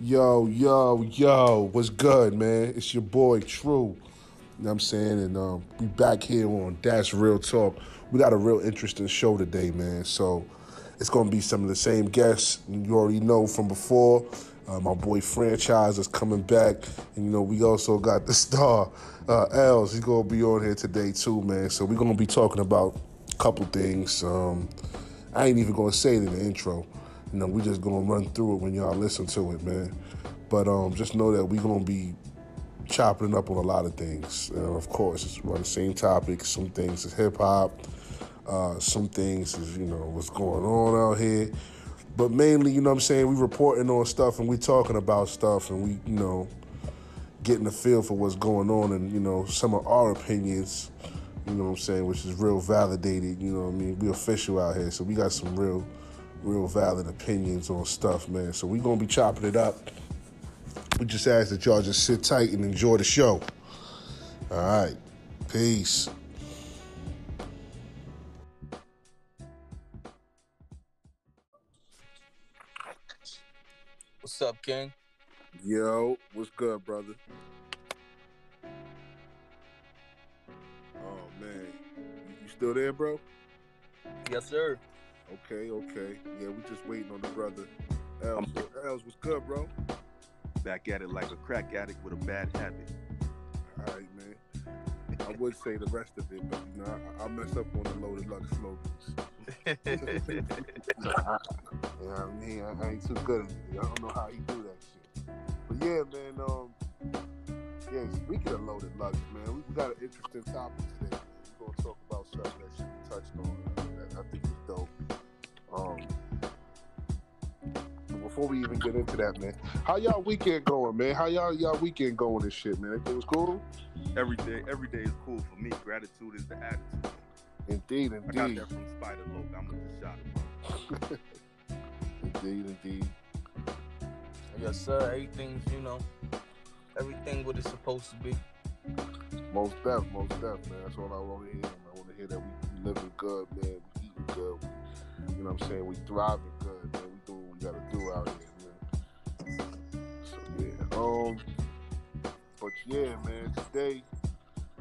Yo, what's good, man? It's your boy, True. You know what I'm saying? And we back here on Dash Real Talk. We got a real interesting show today, man. So it's going to be some of the same guests you already know from before. My boy Franchise is coming back. And, you know, we also got the star, Els. He's going to be on here today, too, man. So we're going to be talking about a couple things. I ain't even going to say it in the intro. You know, we just going to run through it when y'all listen to it, man. But just know that we're going to be chopping it up on a lot of things. And, of course, it's on the same topic. Some things is hip-hop. Some things is, you know, what's going on out here. But mainly, you know what I'm saying, we reporting on stuff and we talking about stuff and we, you know, getting a feel for what's going on and, you know, some of our opinions, you know what I'm saying, which is real validated, you know what I mean? We official out here, so we got some real valid opinions on stuff, man. So we going to be chopping it up. We just ask that y'all just sit tight and enjoy the show. All right. Peace. What's up, King? Yo, what's good, brother? Oh, man. You still there, bro? Yes, sir. Okay. Yeah, we just waiting on the brother. Els, what's good, bro? Back at it like a crack addict with a bad habit. All right, man. I would say the rest of it, but, you know, I messed up on the Loaded Lux slogans. You know what I mean? I ain't too good at it. I don't know how you do that shit. But, yeah, man, speaking of Loaded Lux, man, we got an interesting topic today, man. We're going to talk about something that should be touched on. I think it's dope. Before we even get into that, man, how y'all weekend going, man? How y'all weekend going and shit, man? Everything was cool? Every day is cool for me. Gratitude is the attitude. Indeed. I got that from Spider-Loke. I'm gonna shot him. Indeed. Yes, sir. Everything's, you know, everything what it's supposed to be. Most deaf, man. That's all I want to hear. I want to hear that we living good, man. We eating good. You know what I'm saying? We thriving good, man. We doing what we gotta do out here, man. So yeah. But yeah, man, today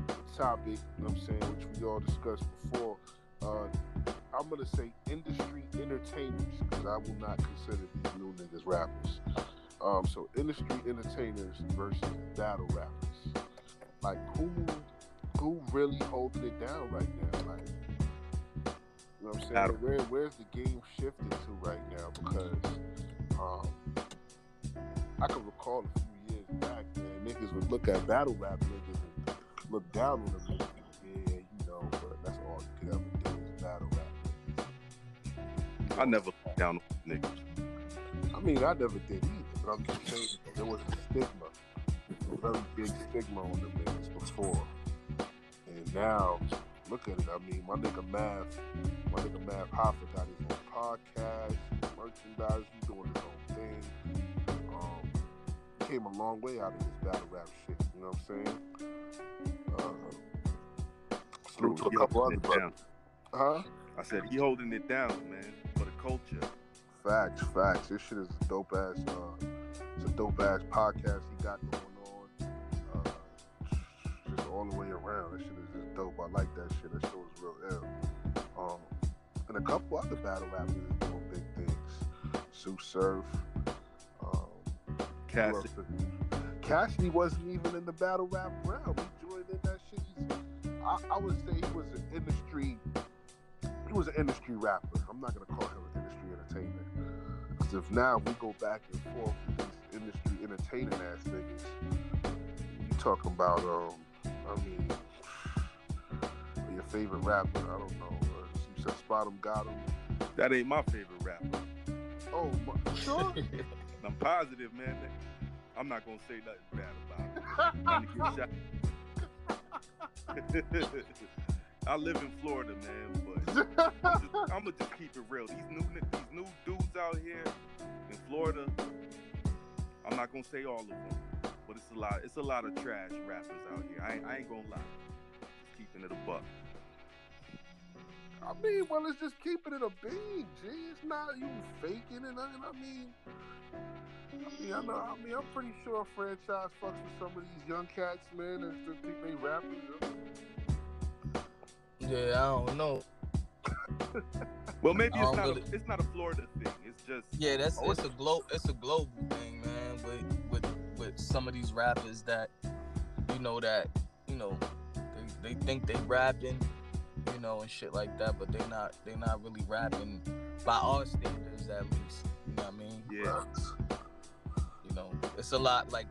the topic, you know what I'm saying, which we all discussed before, I'm gonna say industry entertainers, because I will not consider these new niggas rappers. So industry entertainers versus battle rappers. Like who really holding it down right now? Like, you know what I'm saying? Where's the game shifted to right now? Because I can recall a few years back, man, niggas would look at battle rap niggas and look down on them. Like, yeah, you know, but that's all you could ever do is battle rap. I never looked down on niggas. I mean, I never did either, but I'm just saying there was a stigma. A very big stigma on the niggas before. And now, look at it. I mean, my nigga Mav Hoffa got his own podcast, merchandise, he's doing his own thing. Came a long way out of this battle rap shit, you know what I'm saying? Salute to a couple other brothers. Huh? I said, he holding it down, man, for the culture. Facts. This shit is a dope-ass, podcast he got going on. Just all the way around. That shit is just dope. I like that shit. That shit was real ill. And a couple other battle rappers is doing big things. Sous-Surf. Cassidy wasn't even in the battle rap round. He joined in that shit. I would say he was an industry rapper. I'm not gonna call him an industry entertainer. Because if now we go back and forth with these industry entertaining ass niggas, you talking about I mean, your favorite rapper? I don't know. You said Spot 'em, Got 'em. That ain't my favorite rapper. Oh, sure. I'm positive, man. I'm not gonna say nothing bad about it. I'm trying to get shot. I live in Florida, man, but I'm gonna just keep it real. These new dudes out here in Florida, I'm not gonna say all of them, but it's a lot of trash rappers out here. I ain't gonna lie. Just keeping it a buck. I mean, well, it's just keeping it a bean, G. It's not you faking it. I mean, I know. I mean, I'm pretty sure Franchise fucks with some of these young cats, man, and still think they rappers. Yeah, I don't know. Well, maybe it's not. It's not a Florida thing. It's just it's a global thing, man. With some of these rappers that they think they rapping, and shit like that, but they not really rapping by our standards, at least. You know what I mean? Yeah. It's a lot. Like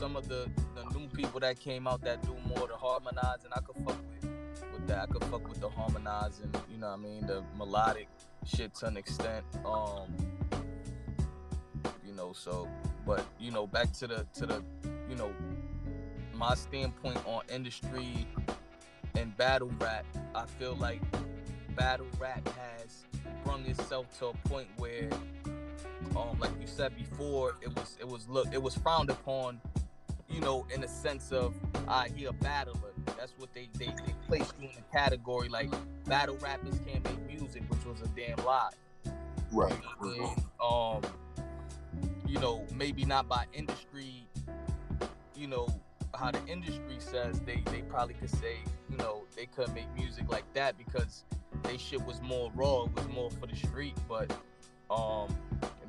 some of the new people that came out that do more to harmonize, and I could fuck with that. I could fuck with the harmonizing, you know what I mean, the melodic shit to an extent. But back to the my standpoint on industry and battle rap, I feel like battle rap has brung itself to a point where, like you said before, it was frowned upon, in the sense of, he a battler. That's what they placed you in the category, like battle rappers can't make music, which was a damn lie. Right. And, maybe not by industry, how the industry says they probably could say, they couldn't make music like that because they shit was more raw, it was more for the street, but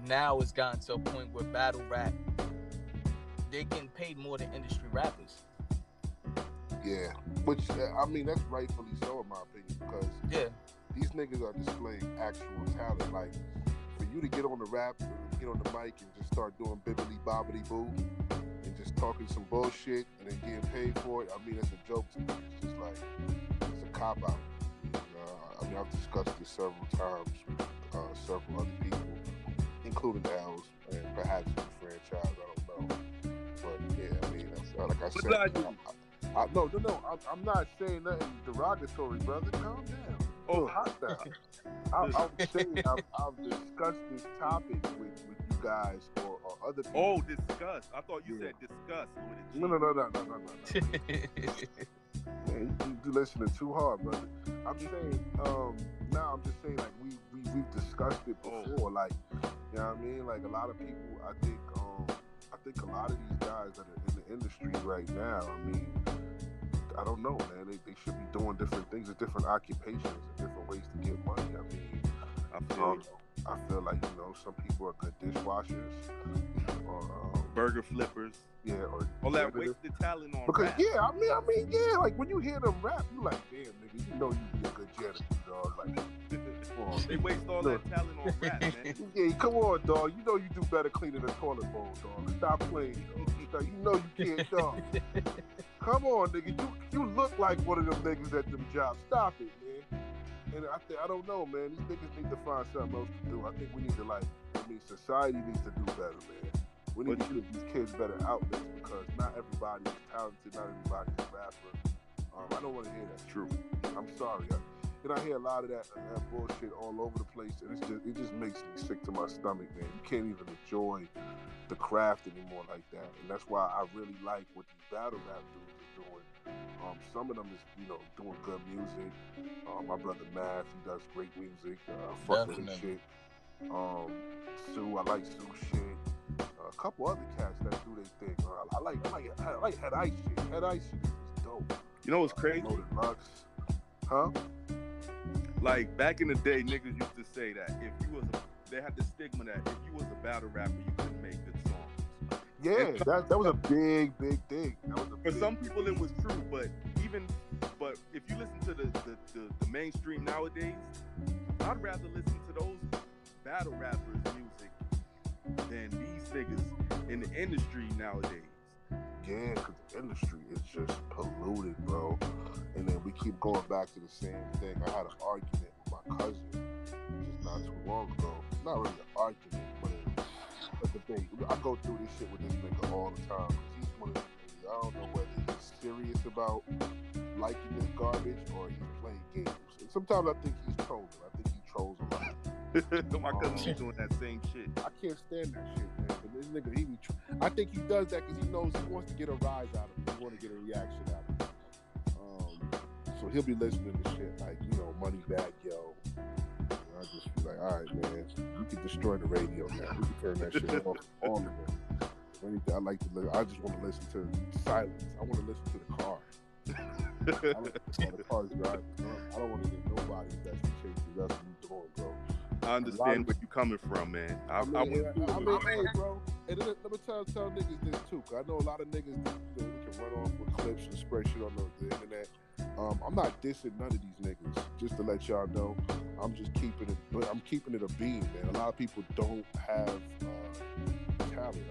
now it's gotten to a point where battle rap, they're getting paid more than industry rappers. Yeah, which, I mean, that's rightfully so in my opinion, because these niggas are displaying actual talent. Like, for you to get on the rap, get on the mic and just start doing bibbity bobbity boo, and just talking some bullshit and then getting paid for it, I mean, that's a joke to me. It's just like, it's a cop-out. I mean, I've discussed this several times with several other people, including Els and perhaps the Franchise, I don't know. But yeah, I mean, like I said, I'm not saying nothing derogatory, brother. Calm down. Oh, hostile. I'm saying I've discussed this topic with you guys or other people. Oh, discuss. I thought you said discuss. No. Man, you're listening too hard, brother. I'm saying, now I'm just saying, like, we've discussed it before. Like, you know what I mean? Like, a lot of people, I think a lot of these guys that are in the industry right now, I mean, I don't know, man. They should be doing different things, different occupations, and different ways to get money. I mean, I feel like, some people are good dishwashers or burger flippers. Yeah, or all that wasted talent on because rap. Yeah, I mean, yeah. Like when you hear them rap, you like, damn, nigga, you be a good janitor, dog. Like, on, they waste all that talent on rap, man. Yeah, come on, dog. You do better cleaning the toilet bowl, dog. Stop playing, dog. You can't, dog. Come on, nigga. You look like one of them niggas at them jobs. Stop it, man. And I don't know, man. These niggas need to find something else to do. I think we need to, society needs to do better, man. We need to give these kids better outlets because not everybody is talented, not everybody is a rapper. I don't want to hear that. True. I'm sorry. I hear a lot of that bullshit all over the place, and it just makes me sick to my stomach, man. You can't even enjoy the craft anymore like that, and that's why I really like what these battle rap dudes are doing. Some of them is, doing good music. My brother Mav, he does great music. Fuck with his shit. Sue, I like Sue shit. A couple other cats that do their thing. I like Head Ice shit. Head Ice shit is dope. You know what's crazy? Loaded Lux. Huh? Like, back in the day, niggas used to say that they had the stigma that if you was a battle rapper, you couldn't make good songs. Yeah, that was a big thing. For some people, it was true, but if you listen to the mainstream nowadays, I'd rather listen to those battle rappers' music than these niggas in the industry nowadays. Yeah, because the industry is just polluted, bro. And then we keep going back to the same thing. I had an argument with my cousin just not too long ago. It's not really an argument, but the thing. I go through this shit with this nigga all the time. Cause he's one of these, I don't know whether he's serious about liking this garbage or he's playing games. And sometimes I think he's trolling. I think he trolls a lot. My cousin be doing that same shit. I can't stand that shit, man. But this nigga, I think he does that because he knows he wants to get a rise out of him. He wants to get a reaction out of him. So he'll be listening to shit like, Money Back, yo. And I just be like, all right, man, you can destroy the radio now. You can turn that shit off. or anything. I like to listen. I just want to listen to silence. I want to listen to the car. I listen to the car's driving. I don't want to get nobody that's chasing. That's what I'm doing, bro. I understand where you're coming from, man. I mean, bro. And let me tell niggas this too, cause I know a lot of niggas that can run off with clips and spread shit on the internet. I'm not dissing none of these niggas. Just to let y'all know, I'm just keeping it. But I'm keeping it a beam, man. A lot of people don't have talent,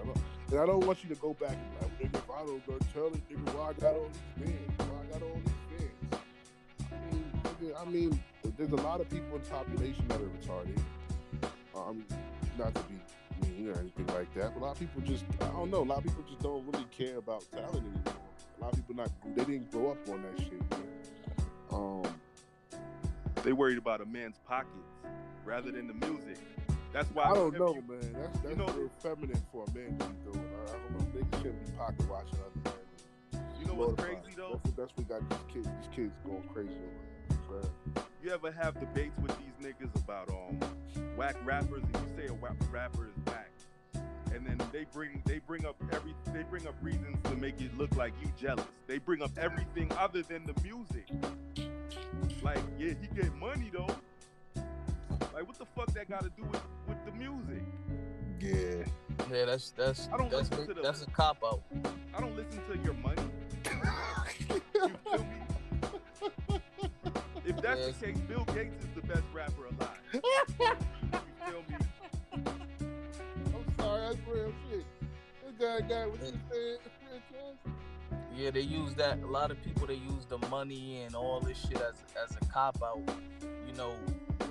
and I don't want you to go back and be like, well, nigga, if I don't go tell it, nigga, why I got all these fans? I mean, there's a lot of people in the population that are retarded. Not to be mean or anything like that, but a lot of people just, I don't know, a lot of people just don't really care about talent anymore. A lot of people they didn't grow up on that shit. They worried about a man's pockets rather than the music. That's why I don't know, man. That's real feminine for a man to be doing. I don't know, niggas shouldn't be pocket watching other men. You know what's crazy though? That's what got these kids going crazy. You ever have debates with these niggas about whack rappers, and you say a whack rapper is whack, and then they bring up reasons to make it look like you jealous. They bring up everything other than the music. Like, yeah, he get money though. Like, what the fuck that got to do with the music? Yeah, that's a cop out. I don't listen to your money. You feel me? If that's the case, Bill Gates is the best rapper alive. You feel me? I'm sorry, that's real shit. This guy what you said. Yeah, they use that. A lot of people, they use the money and all this shit as a cop out, you know,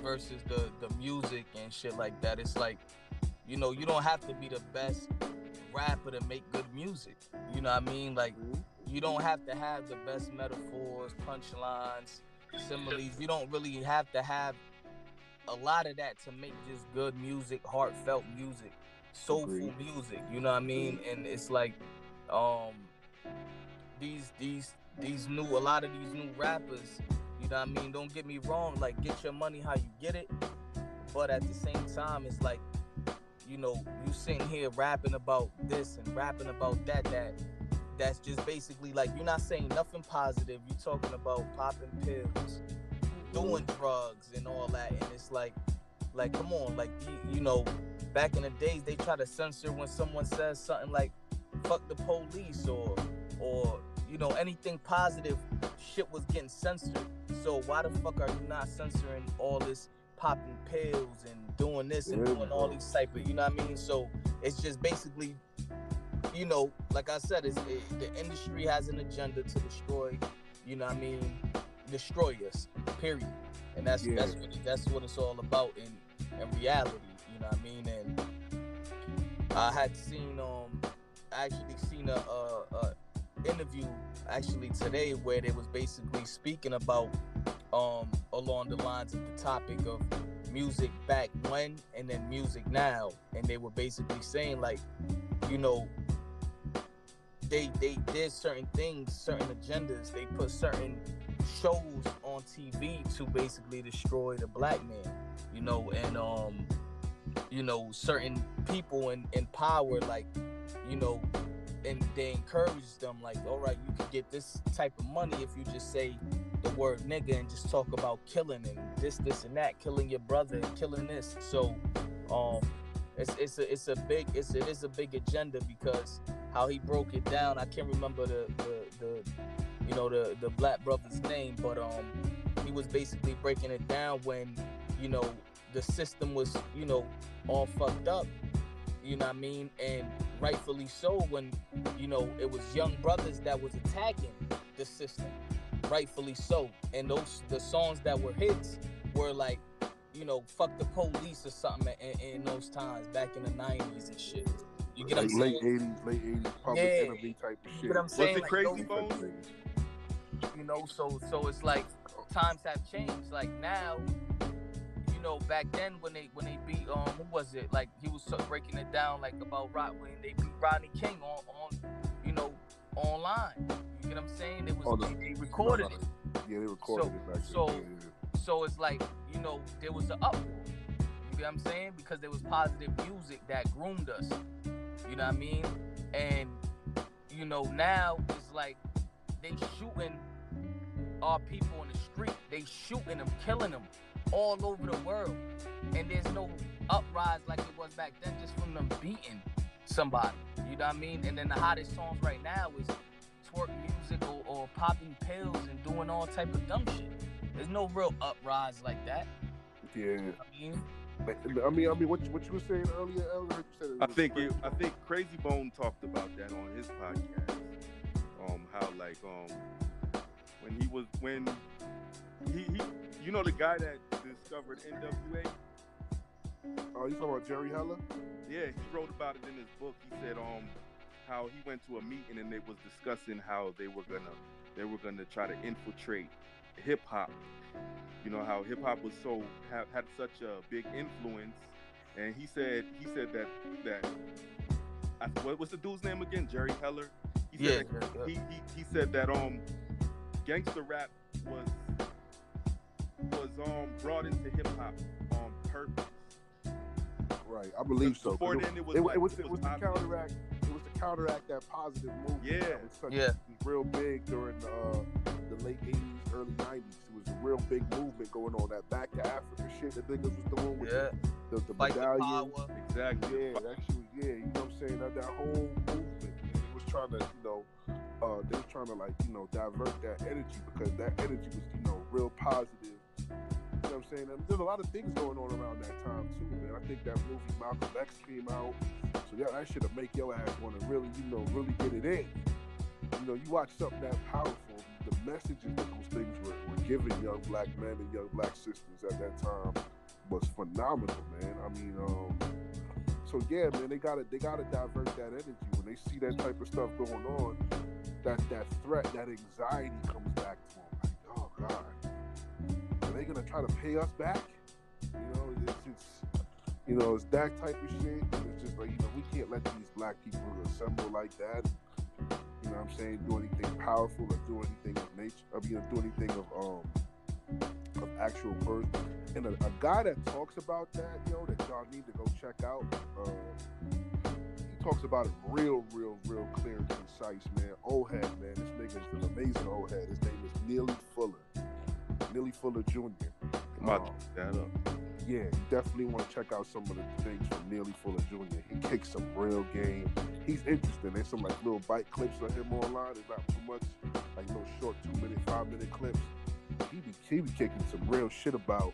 versus the music and shit like that. It's like, you know, you don't have to be the best rapper to make good music. You know what I mean? Like, you don't have to have the best metaphors, punchlines, similes. You don't really have to have a lot of that to make just good music, heartfelt music, soulful music. You know what I mean? And it's like, a lot of these new rappers. You know what I mean? Don't get me wrong. Like, get your money how you get it, but at the same time, it's like, you know, you sitting here rapping about this and rapping about that. That's just basically like, you're not saying nothing positive. You're talking about popping pills, doing drugs and all that. And it's like, come on. Like, you know, back in the days, they try to censor when someone says something like, fuck the police or, you know, anything positive shit was getting censored. So why the fuck are you not censoring all this popping pills and doing this and doing all these type of, you know what I mean? So it's just basically, you know, like I said, the industry has an agenda to destroy, you know what I mean, destroy us, period. And that's what it's all about in reality, you know what I mean? And I had seen, I actually seen a interview actually today where they was basically speaking about along the lines of the topic of music back when and then music now. And they were basically saying, like, you know, they did certain things, certain agendas. They put certain shows on TV to basically destroy the black man, you know, and, you know, certain people in power, like, you know, and they encourage them, like, all right, you can get this type of money if you just say the word nigga and just talk about killing and this and that, killing your brother and killing this. So, It is a big agenda, because how he broke it down, I can't remember the you know, the black brother's name, but he was basically breaking it down when, you know, the system was, you know, all fucked up, you know what I mean, and rightfully so, when, you know, it was young brothers that was attacking the system, rightfully so, and the songs that were hits were like, you know, fuck the police or something in those times, back in the 90s and shit. You get what I'm saying? Late 80s, public enemy type of shit. You get what I'm saying? Was it Crazy Bone? You know, so it's like, times have changed. Like now, you know, back then when they beat, who was it? Like, he was breaking it down, like, about when they beat Rodney King on you know, online. You get what I'm saying? It was, they recorded it. Yeah, they recorded it back then. So it's like, you know, there was an uproar, you know what I'm saying? Because there was positive music that groomed us, you know what I mean? And, you know, now it's like they shooting our people on the street. They shooting them, killing them all over the world. And there's no uprise like it was back then, just from them beating somebody. You know what I mean? And then the hottest songs right now is twerk music or popping pills and doing all type of dumb shit. There's no real uprise like that. Yeah. You know I mean? I mean, what you were saying earlier, I think Crazy Bone talked about that on his podcast. How like when he was when he you know the guy that discovered N.W.A. Oh, you talking about Jerry Heller? Yeah, he wrote about it in his book. He said how he went to a meeting and they was discussing how they were gonna try to infiltrate hip hop. You know how hip hop was had such a big influence, and he said that what's the dude's name again? Jerry Heller. He said he said that gangster rap was brought into hip hop on purpose. Right, I believe so. Before then, it was to counteract. It was to counteract that positive movement. Yeah, that was such real big during the late 80s, early 90s. It was a real big movement going on, that back to Africa shit that niggas was doing with the medallions. Exactly. Yeah, that shit was, you know what I'm saying? That whole movement, it was trying to, they was trying to, like, divert that energy, because that energy was, real positive. You know what I'm saying? And there's a lot of things going on around that time, too, man. I think that movie Malcolm X came out. So, yeah, that shit'll make your ass want to really, really get it in. You know, you watch something that powerful, the messages that those things were giving young black men and young black sisters at that time was phenomenal, man. I mean, so yeah, man, they gotta divert that energy. When they see that type of stuff going on, that threat, that anxiety comes back to them. Like, oh God, are they gonna try to pay us back? You know, it's that type of shit. And it's just like, we can't let these black people assemble like that. You know what I'm saying? Do anything powerful or do anything of nature, or do anything of actual birth. And a guy that talks about that, that y'all need to go check out. He talks about it real clear and concise, man. Old head, man. This nigga's an amazing old head. His name is Neely Fuller. Neely Fuller Jr. I'm about to look that up. Yeah, you definitely want to check out some of the things from Neely Fuller Jr. He kicks some real game. He's interesting. There's some like little bite clips of him online. It's not too much, like little short 2-minute, 5-minute clips. He be kicking some real shit about,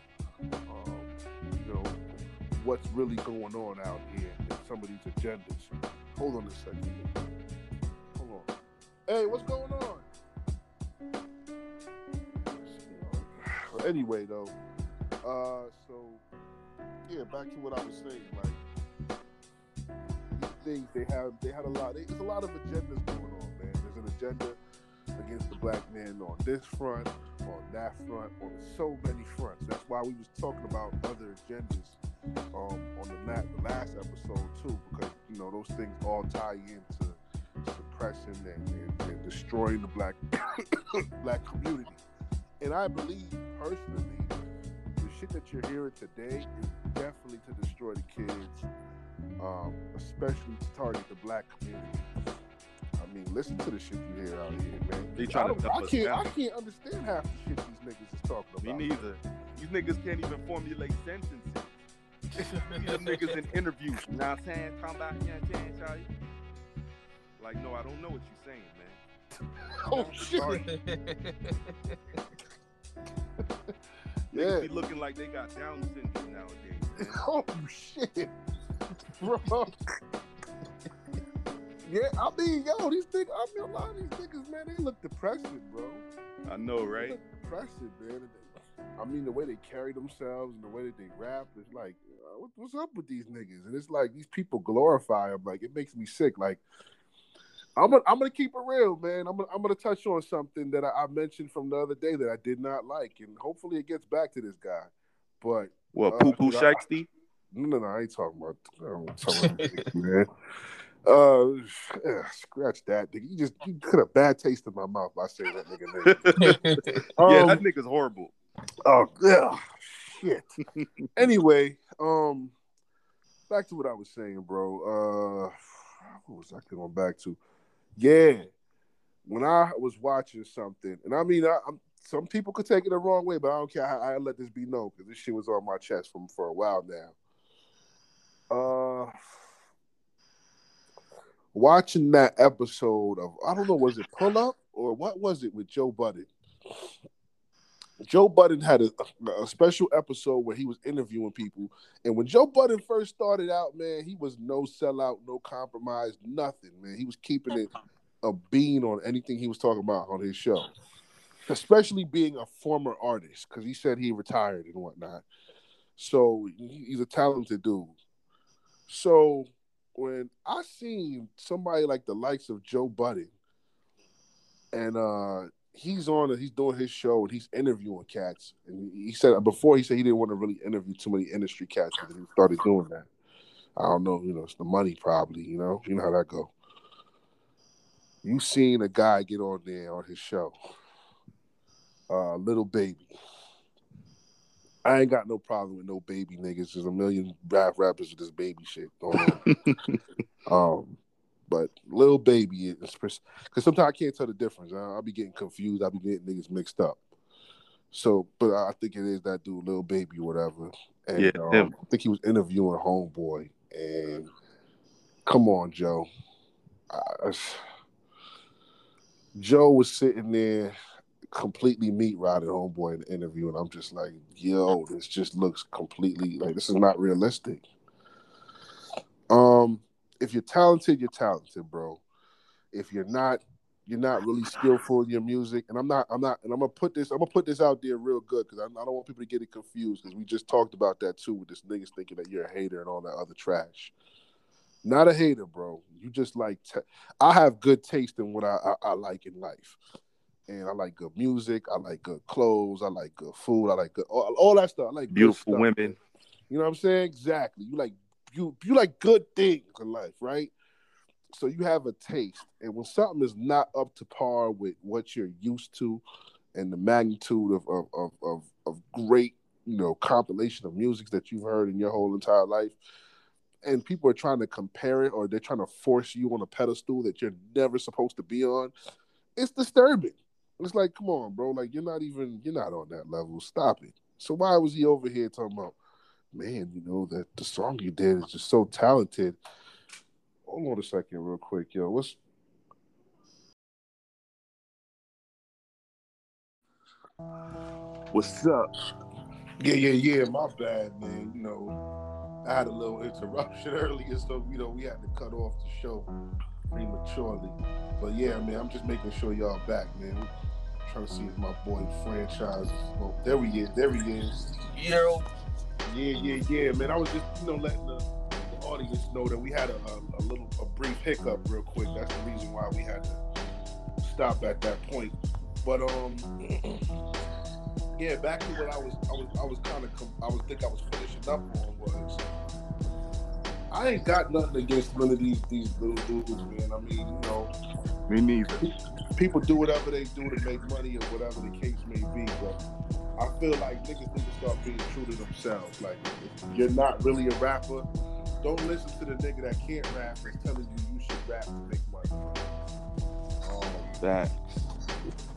what's really going on out here and some of these agendas. Hold on a second. Hold on. Hey, what's going on? Well, anyway, though. Back to what I was saying, like, these things, they had there's a lot of agendas going on, man. There's an agenda against the black man on this front, on that front, on so many fronts. That's why we was talking about other agendas, on the last episode, too, because, those things all tie into suppressing and destroying the black, black community. And I believe, personally, shit that you're hearing today is definitely to destroy the kids, especially to target the black community. I mean, listen to the shit you hear out here, man. I can't understand half the shit these niggas is talking about. Me neither. These niggas can't even formulate sentences. These niggas in interviews. You know what I'm saying? Come back, you know what I'm saying? Like, no, I don't know what you're saying, man. Oh, shit. They be looking like they got Down syndrome nowadays, man. Oh, shit. Bro. A lot of these niggas, man, they look depressive, bro. I know, right? They look depressive, man. I mean, the way they carry themselves and the way that they rap, it's like, what's up with these niggas? And it's like, these people glorify them. Like, it makes me sick. Like, I'm gonna keep it real, man. I'm gonna touch on something that I mentioned from the other day that I did not like, and hopefully it gets back to this guy. But what, Poo Poo Shiesty? No, I ain't talking about. I don't talk about that, man. Scratch that, nigga. You put a bad taste in my mouth by saying that nigga name. That nigga's horrible. Oh shit. Anyway, back to what I was saying, bro. What was I going back to? Yeah. When I was watching something, and I mean, I'm, some people could take it the wrong way, but I don't care. I let this be known because this shit was on my chest for a while now. Watching that episode of, I don't know, was it Pull Up or what was it with Joe Budden? Joe Budden had a special episode where he was interviewing people. And when Joe Budden first started out, man, he was no sellout, no compromise, nothing, man. He was keeping it a bean on anything he was talking about on his show, especially being a former artist, because he said he retired and whatnot. So he's a talented dude. So when I seen somebody like the likes of Joe Budden, and he's doing his show and he's interviewing cats, and he said before he didn't want to really interview too many industry cats because he started doing that. I don't know, it's the money probably, you know how that go. You seen a guy get on there on his show, Lil Baby. I ain't got no problem with no baby niggas. There's a million rap rappers with this baby shit going on. But Lil Baby, because sometimes I can't tell the difference. I'll be getting confused. I'll be getting niggas mixed up. So, but I think it is that dude, Lil Baby, whatever. And yeah, I think he was interviewing Homeboy. And come on, Joe. Joe was sitting there completely meat-rotted Homeboy in the interview, and I'm just like, yo, this just looks completely, like, this is not realistic. If you're talented, bro. If you're not, you're not really skillful in your music. And I'm not, and I'm gonna put this out there real good, because I don't want people to get it confused, because we just talked about that too, with this niggas thinking that you're a hater and all that other trash. Not a hater, bro. You just like, I have good taste in what I like in life. And I like good music. I like good clothes. I like good food. I like good, all that stuff. I like beautiful good stuff, women. Man. You know what I'm saying? Exactly. You like good things in life, right? So you have a taste. And when something is not up to par with what you're used to and the magnitude of great, compilation of music that you've heard in your whole entire life, and people are trying to compare it, or they're trying to force you on a pedestal that you're never supposed to be on, it's disturbing. It's like, come on, bro. Like, you're not on that level. Stop it. So why was he over here talking about, man, that the song you did is just so talented. Hold on a second real quick, yo. What's up? Yeah. My bad, man. I had a little interruption earlier, so, we had to cut off the show prematurely. But yeah, man, I'm just making sure y'all back, man. I'm trying to see if my boy Franchise is going. There he is. Yeah, man. I was just, letting the audience know that we had a brief hiccup real quick. That's the reason why we had to stop at that point. But, yeah, back to what I think I was finishing up on was, I ain't got nothing against none of these little dudes, man. I mean, me neither. People do whatever they do to make money or whatever the case may be, but I feel like niggas need to start being true to themselves. Like, if you're not really a rapper, don't listen to the nigga that can't rap and telling you should rap to make money.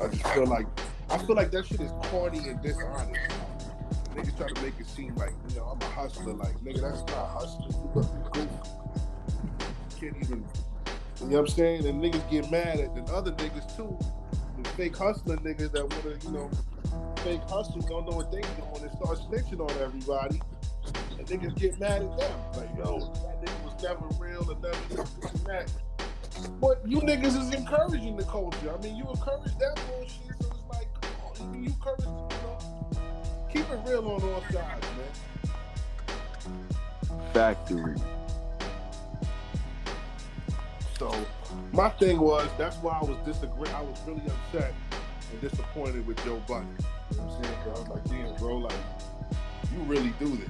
I feel like that shit is corny and dishonest. Niggas try to make it seem like, I'm a hustler. Like, nigga, that's not hustling. You can't even, you know what I'm saying? And niggas get mad at the other niggas too. The fake hustling niggas that wanna, fake hustlers don't know what they doing and start snitching on everybody. And niggas get mad at them. Like, yo, that nigga was never real and never this and that. But you niggas is encouraging the culture. I mean, you encourage that bullshit, so it's like, come on, you encourage, keep it real on all sides, man. Factory. So my thing was, that's why I was really upset and disappointed with Joe Budden. You know what I'm saying? I was like, damn, bro, like, you really do this.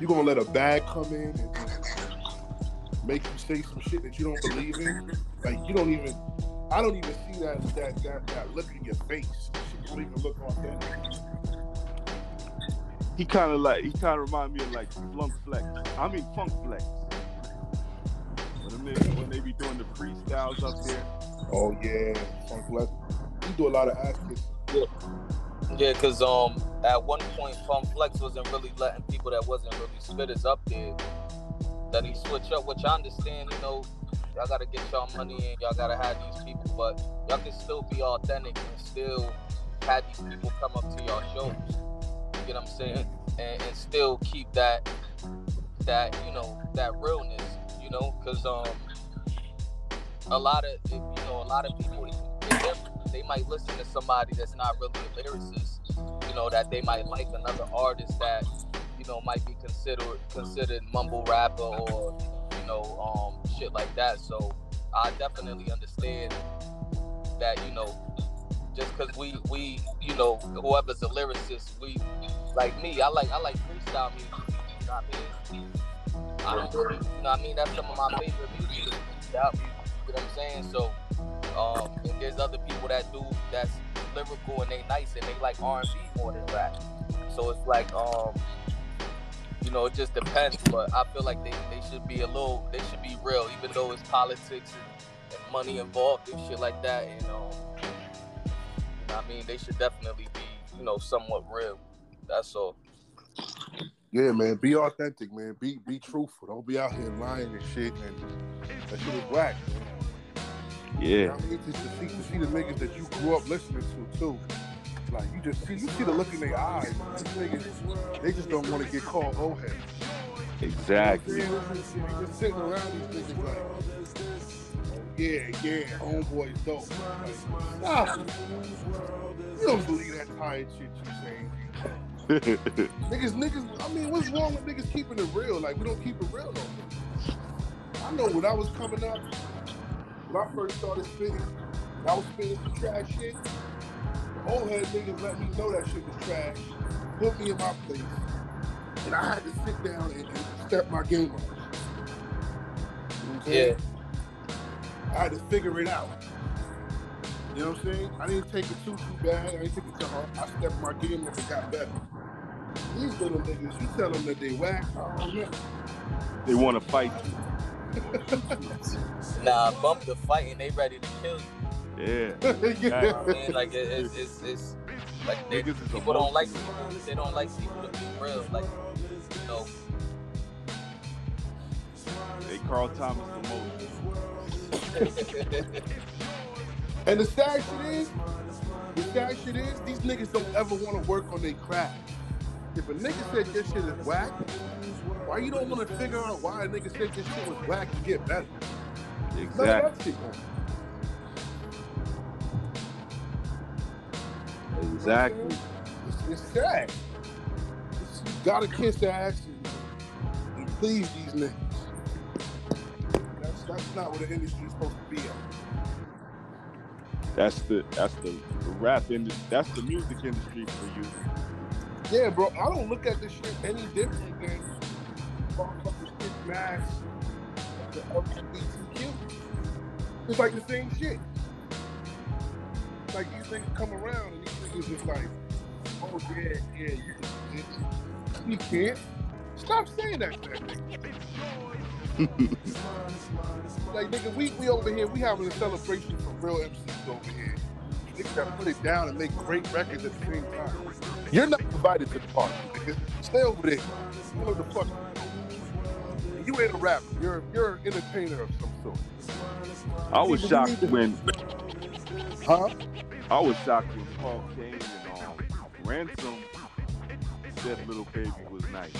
You gonna let a bag come in and make you say some shit that you don't believe in? Like, I don't even see that look in your face. She don't even look on that. He kind of remind me of Funk Flex. When they be doing the freestyles up there. Oh yeah, Funk Flex. We do a lot of acting. Yeah, cause at one point Funk Flex wasn't really letting people that wasn't really spitters up there. That he switch up, which I understand, you know. Y'all gotta get y'all money and y'all gotta have these people, but y'all can still be authentic and still have these people come up to y'all shows. You know what I'm saying? And still keep that you know, that realness, you know, because a lot of people, they might listen to somebody that's not really a lyricist, you know, that they might like another artist that, you know, might be considered mumble rapper or, you know, shit like that. So I definitely understand that, you know, just because we you know, whoever's a lyricist, we like me, I like freestyle music, you know what I mean? I don't really, you know what I mean? That's some of my favorite music, you know what I'm saying? So there's other people that do that's lyrical and they nice and they like R&B more than rap. So it's like you know, it just depends, but I feel like they should be they should be real, even though it's politics and money involved and shit like that, and you know what I mean, they should definitely be, you know, somewhat real. That's all. Yeah, man, be authentic, man. Be truthful. Don't be out here lying and shit, and that shit is whack. Yeah. I mean, to see the niggas that you grew up listening to too. Like you see the look in their eyes. These niggas, they just don't want to get called old heads. Exactly. You know, they just sitting around these niggas like, yeah, homeboy's dope. Like, nah, you don't believe that tired shit you saying. Niggas. I mean, what's wrong with niggas keeping it real? Like, we don't keep it real though. I know when I was coming up, when I first started spitting, I was spitting some trash shit. Old head niggas let me know that shit was trash, put me in my place, and I had to sit down and step my game up. You know what I'm saying? Yeah. I had to figure it out. You know what I'm saying? I didn't take it too bad. I didn't take it too hard. I stepped my game up and got better. These little niggas, you tell them that they whack, I don't know. They want to fight you. Nah, bump the fight and they ready to kill you. Yeah. You know what I mean? Like it's like people don't like people. They don't like people to be real. Like, you know. They Carl Thomas the most. And the sad shit is, these niggas don't ever want to work on their craft. If a nigga said this shit is whack, why you don't want to figure out why a nigga said this shit was whack and get better? Exactly. Exactly. It's sad. You gotta kiss their asses and please these niggas. That's not what the industry is supposed to be at. That's the rap industry. That's the music industry for you. Yeah, bro. I don't look at this shit any different than motherfuckers kick mass at the LGBTQ. It's like the same shit. Like these niggas come around and these niggas just like, oh yeah, you can't. Stop saying that to that nigga. Like nigga, we over here, we having a celebration for real MCs over here. Niggas gotta put it down and make great records at the same time. You're not invited to the party, nigga. Stay over there. You know the fuck. You ain't a rapper. You're an entertainer of some sort. I was shocked when. Huh? I was shocked when Paul Kane and Ransom said Lil Baby was nice.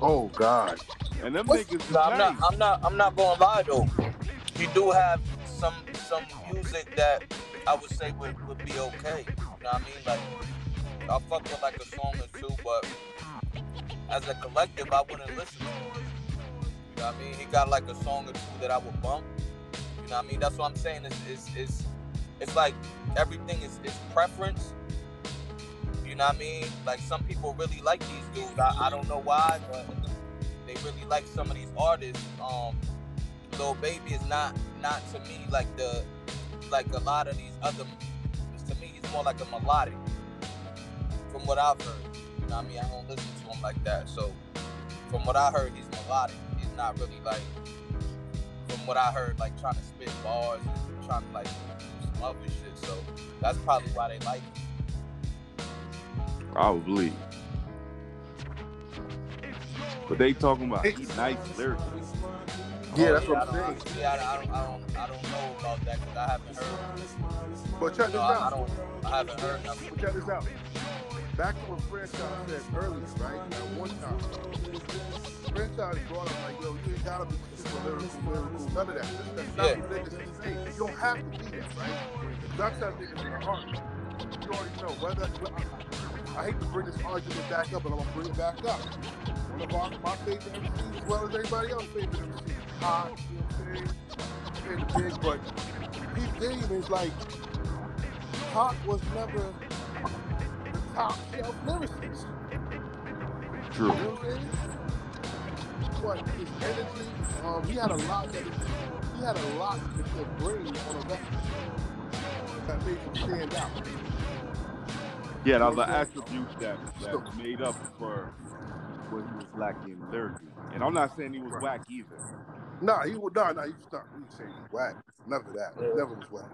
Oh God! And them niggas. No, I'm not gonna lie though. You do have some music that I would say would be okay. You know what I mean? Like I fuck with like a song or two, but as a collective, I wouldn't listen to it. You know what I mean? He got like a song or two that I would bump. You know what I mean? That's what I'm saying. It's like everything is preference. You know what I mean? Like some people really like these dudes. I don't know why, but they really like some of these artists. Lil Baby is not to me like a lot of these other. To me, he's more like a melodic. From what I've heard, you know what I mean? I don't listen to him like that. So from what I heard, he's melodic. He's not really like. from what I heard, like trying to spit bars and trying to like do some other shit. So that's probably why they like it. Probably. But they talking about nice lyrics. Yeah, that's what I'm saying. Yeah, I don't know about that because I haven't heard. But check this out. I haven't heard nothing. But check this out. Back to what Franchise said earlier, right? At one time, Franchise brought up like, yo, you ain't gotta be super lyrical, none of that. That's not religious thing. You don't have to be that, right? That's how niggas in the heart. You already know whether. I hate to bring this argument back up, but I'm gonna bring it back up. One of my favorite MCs, as well as everybody else's favorite MCs. Hot, big, but P. Diddy is like, Hot was never. Top shelf lyricists. True. You know what I'm saying? But his energy, he had a lot that could bring on a record that made him stand out. Yeah, that was an attribute that made up for what he was lacking lyrically. And I'm not saying he was whack either. Nah, you stop. You saying he was whack. None of that. He never was whack.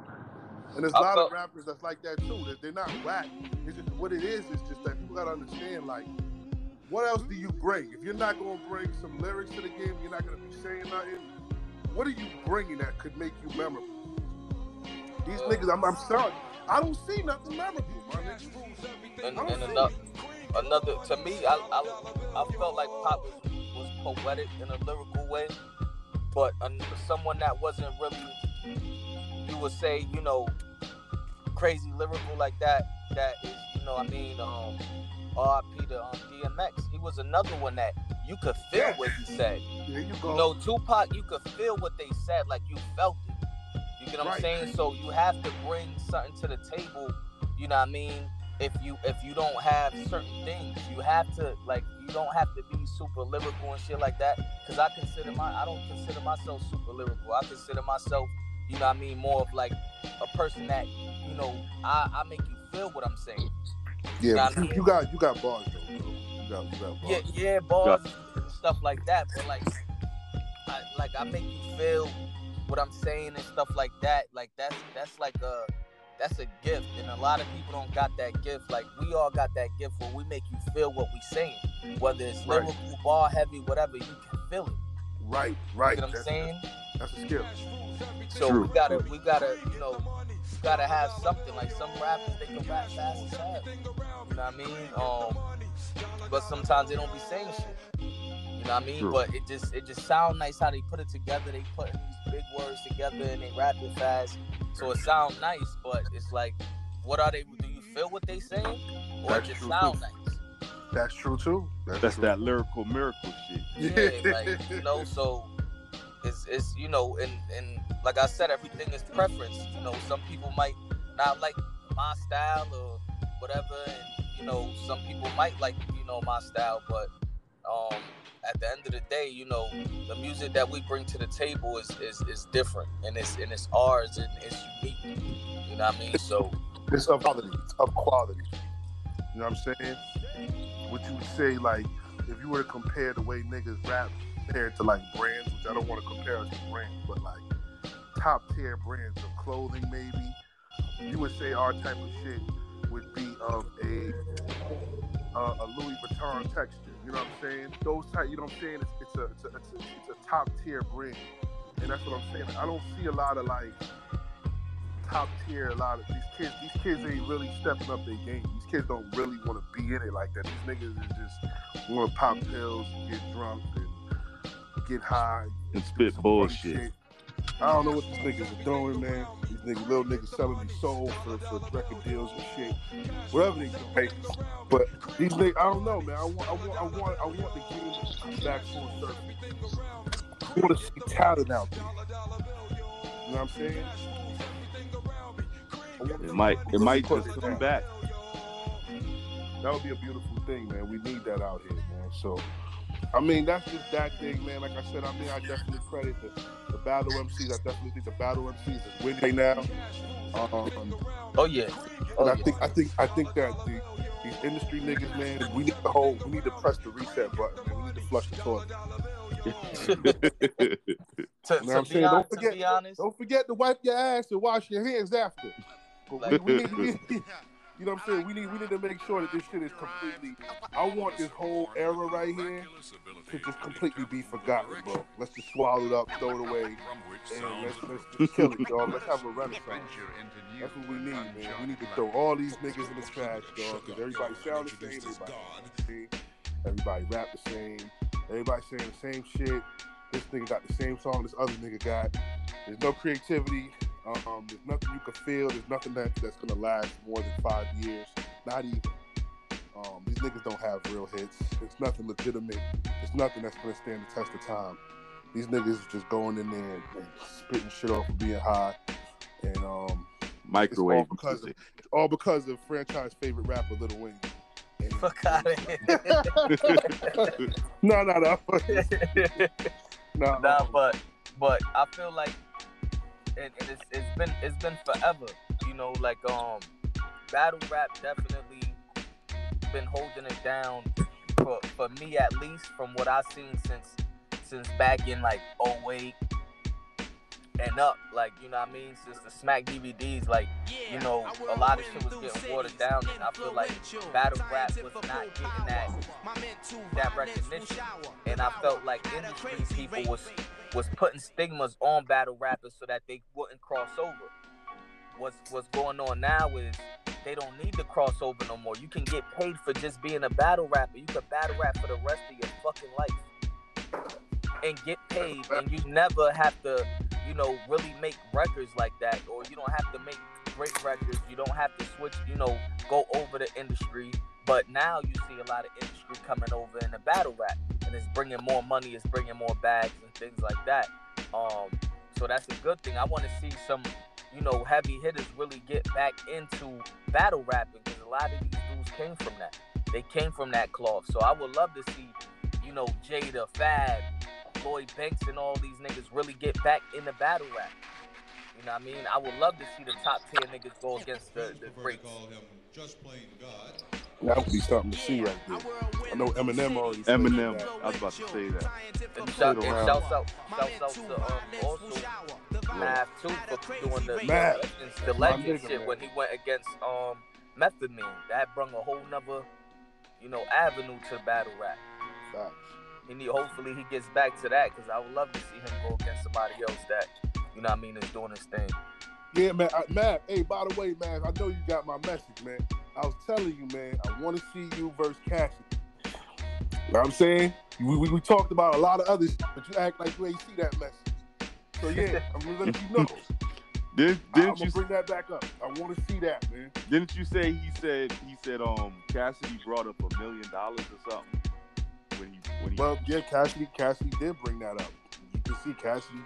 And there's a lot of rappers that's like that too. They're not whack. It's just what it is. It's just that people gotta understand, like, what else do you bring? If you're not gonna bring some lyrics to the game, you're not gonna be saying nothing. What are you bringing that could make you memorable? These niggas, I'm sorry, I don't see nothing memorable, my nigga. Another to me, I felt like pop was poetic in a lyrical way, but someone that wasn't really. You would say, you know, crazy lyrical like that, that is, you know, I mean, R.I.P. to DMX. He was another one that you could feel what he said. There you go. You know, Tupac, you could feel what they said, like you felt it. You get what I'm saying? So you have to bring something to the table, you know what I mean? If you don't have certain things, you have to, like, you don't have to be super lyrical and shit like that. Because I don't consider myself super lyrical. I consider myself, you know what I mean, more of like a person that, you know, I make you feel what I'm saying. Yeah, you know you got bars though, bro. You got bars. Yeah, bars and stuff like that. But like, I make you feel what I'm saying and stuff like that. Like that's a gift, and a lot of people don't got that gift. Like we all got that gift where we make you feel what we saying, whether it's lyrical, bar heavy, whatever, you can feel it. Right. You know what I'm saying? That's a skill. So True. we gotta, you know, gotta have something. Like some rappers, they can rap fast and sad. You know what I mean? But sometimes they don't be saying shit. You know what I mean? True. But it just sound nice how they put it together. They put these big words together and they rap it fast. So it sound nice, but it's like, what are they? Do you feel what they saying, or that's just sound nice? That's true too. That's true. That lyrical miracle shit. Yeah, like, you know, so. It's you know, and like I said, everything is preference. You know, some people might not like my style or whatever, and you know, some people might like, you know, my style, but at the end of the day, you know, the music that we bring to the table is different, and it's ours, and it's unique. You know what I mean? So it's of quality. You know what I'm saying? What you would say, like, if you were to compare the way niggas rap compared to like brands, which I don't want to compare us to brands, but like top tier brands of clothing, maybe you would say our type of shit would be of a Louis Vuitton texture. You know what I'm saying? Those type, you know what I'm saying? It's a top tier brand, and that's what I'm saying. Like, I don't see a lot of like top tier. A lot of these kids ain't really stepping up their game. These kids don't really want to be in it like that. These niggas is just want to pop pills, get drunk, and get high and spit bullshit. I don't know what these niggas are doing, man. These niggas, little niggas selling their soul for record deals and shit. Whatever they do. But these niggas, I don't know, man. I want the game to come back full circle. I want to see talent out there. You know what I'm saying? It might just come back. That would be a beautiful thing, man. We need that out here, man. So. I mean, that's just that thing, man. Like I said, I mean, I definitely credit the battle MCs. I definitely think the battle MCs is winning now. I think that these industry niggas, man, we need to press the reset button, man. We need to flush the toilet. To be honest, don't forget to wipe your ass and wash your hands after. But we need you know what I'm saying? We need to make sure that this shit is completely. I want this whole era right here to just completely be forgotten, bro. Let's just swallow it up, throw it away, and let's just kill it, dog. Let's have a renaissance. That's what we need, man. We need to throw all these niggas in the trash, dog, because everybody sound the same, everybody rap the same, everybody saying the same shit. This nigga got the same song this other nigga got. There's no creativity. There's nothing you can feel. There's nothing that's gonna last more than 5 years. Not even. These niggas don't have real hits. It's nothing legitimate. It's nothing that's gonna stand the test of time. These niggas just going in there and spitting shit off of being high and microwave. It's all because of Franchise favorite rapper Lil Wayne. Fuck out of here. No, but I feel like. It's been forever, you know. Like battle rap definitely been holding it down for me, at least from what I've seen since back in like 08 and up. Like, you know what I mean, since the Smack DVDs, like, you know, a lot of shit was getting watered down, and I feel like battle rap was not getting that recognition, and I felt like industry people was putting stigmas on battle rappers so that they wouldn't cross over. What's going on now is they don't need to cross over no more. You can get paid for just being a battle rapper. You can battle rap for the rest of your fucking life and get paid, and you never have to, you know, really make records like that, or you don't have to make great records. You don't have to switch, you know, go over the industry. But now you see a lot of industry coming over in the battle rap, and it's bringing more money, it's bringing more bags and things like that. So that's a good thing. I want to see some, you know, heavy hitters really get back into battle rapping, because a lot of these dudes came from that. They came from that cloth. So I would love to see, you know, Jada, Fab, Lloyd Banks, and all these niggas really get back in the battle rap. You know what I mean? I would love to see the top 10 niggas go against the greats. Just plain God. That would be something to see right there. I know Eminem already said that. I was about to say that. And shouts out to also Mav too for doing the legend shit, man. When he went against Method Man. That brought a whole nother, you know, avenue to battle rap. Facts. And hopefully he gets back to that, because I would love to see him go against somebody else that, you know what I mean, is doing his thing. Yeah, man. Mav, hey, by the way, Mav, I know you got my message, man. I was telling you, man, I want to see you versus Cassidy. You know what I'm saying? We talked about a lot of other stuff, but you act like you ain't see that message. So, yeah, I'm going to let you know. Didn't you bring that back up? I want to see that, man. Didn't you say he said Cassidy brought up $1 million or something? Cassidy did bring that up. You can see Cassidy.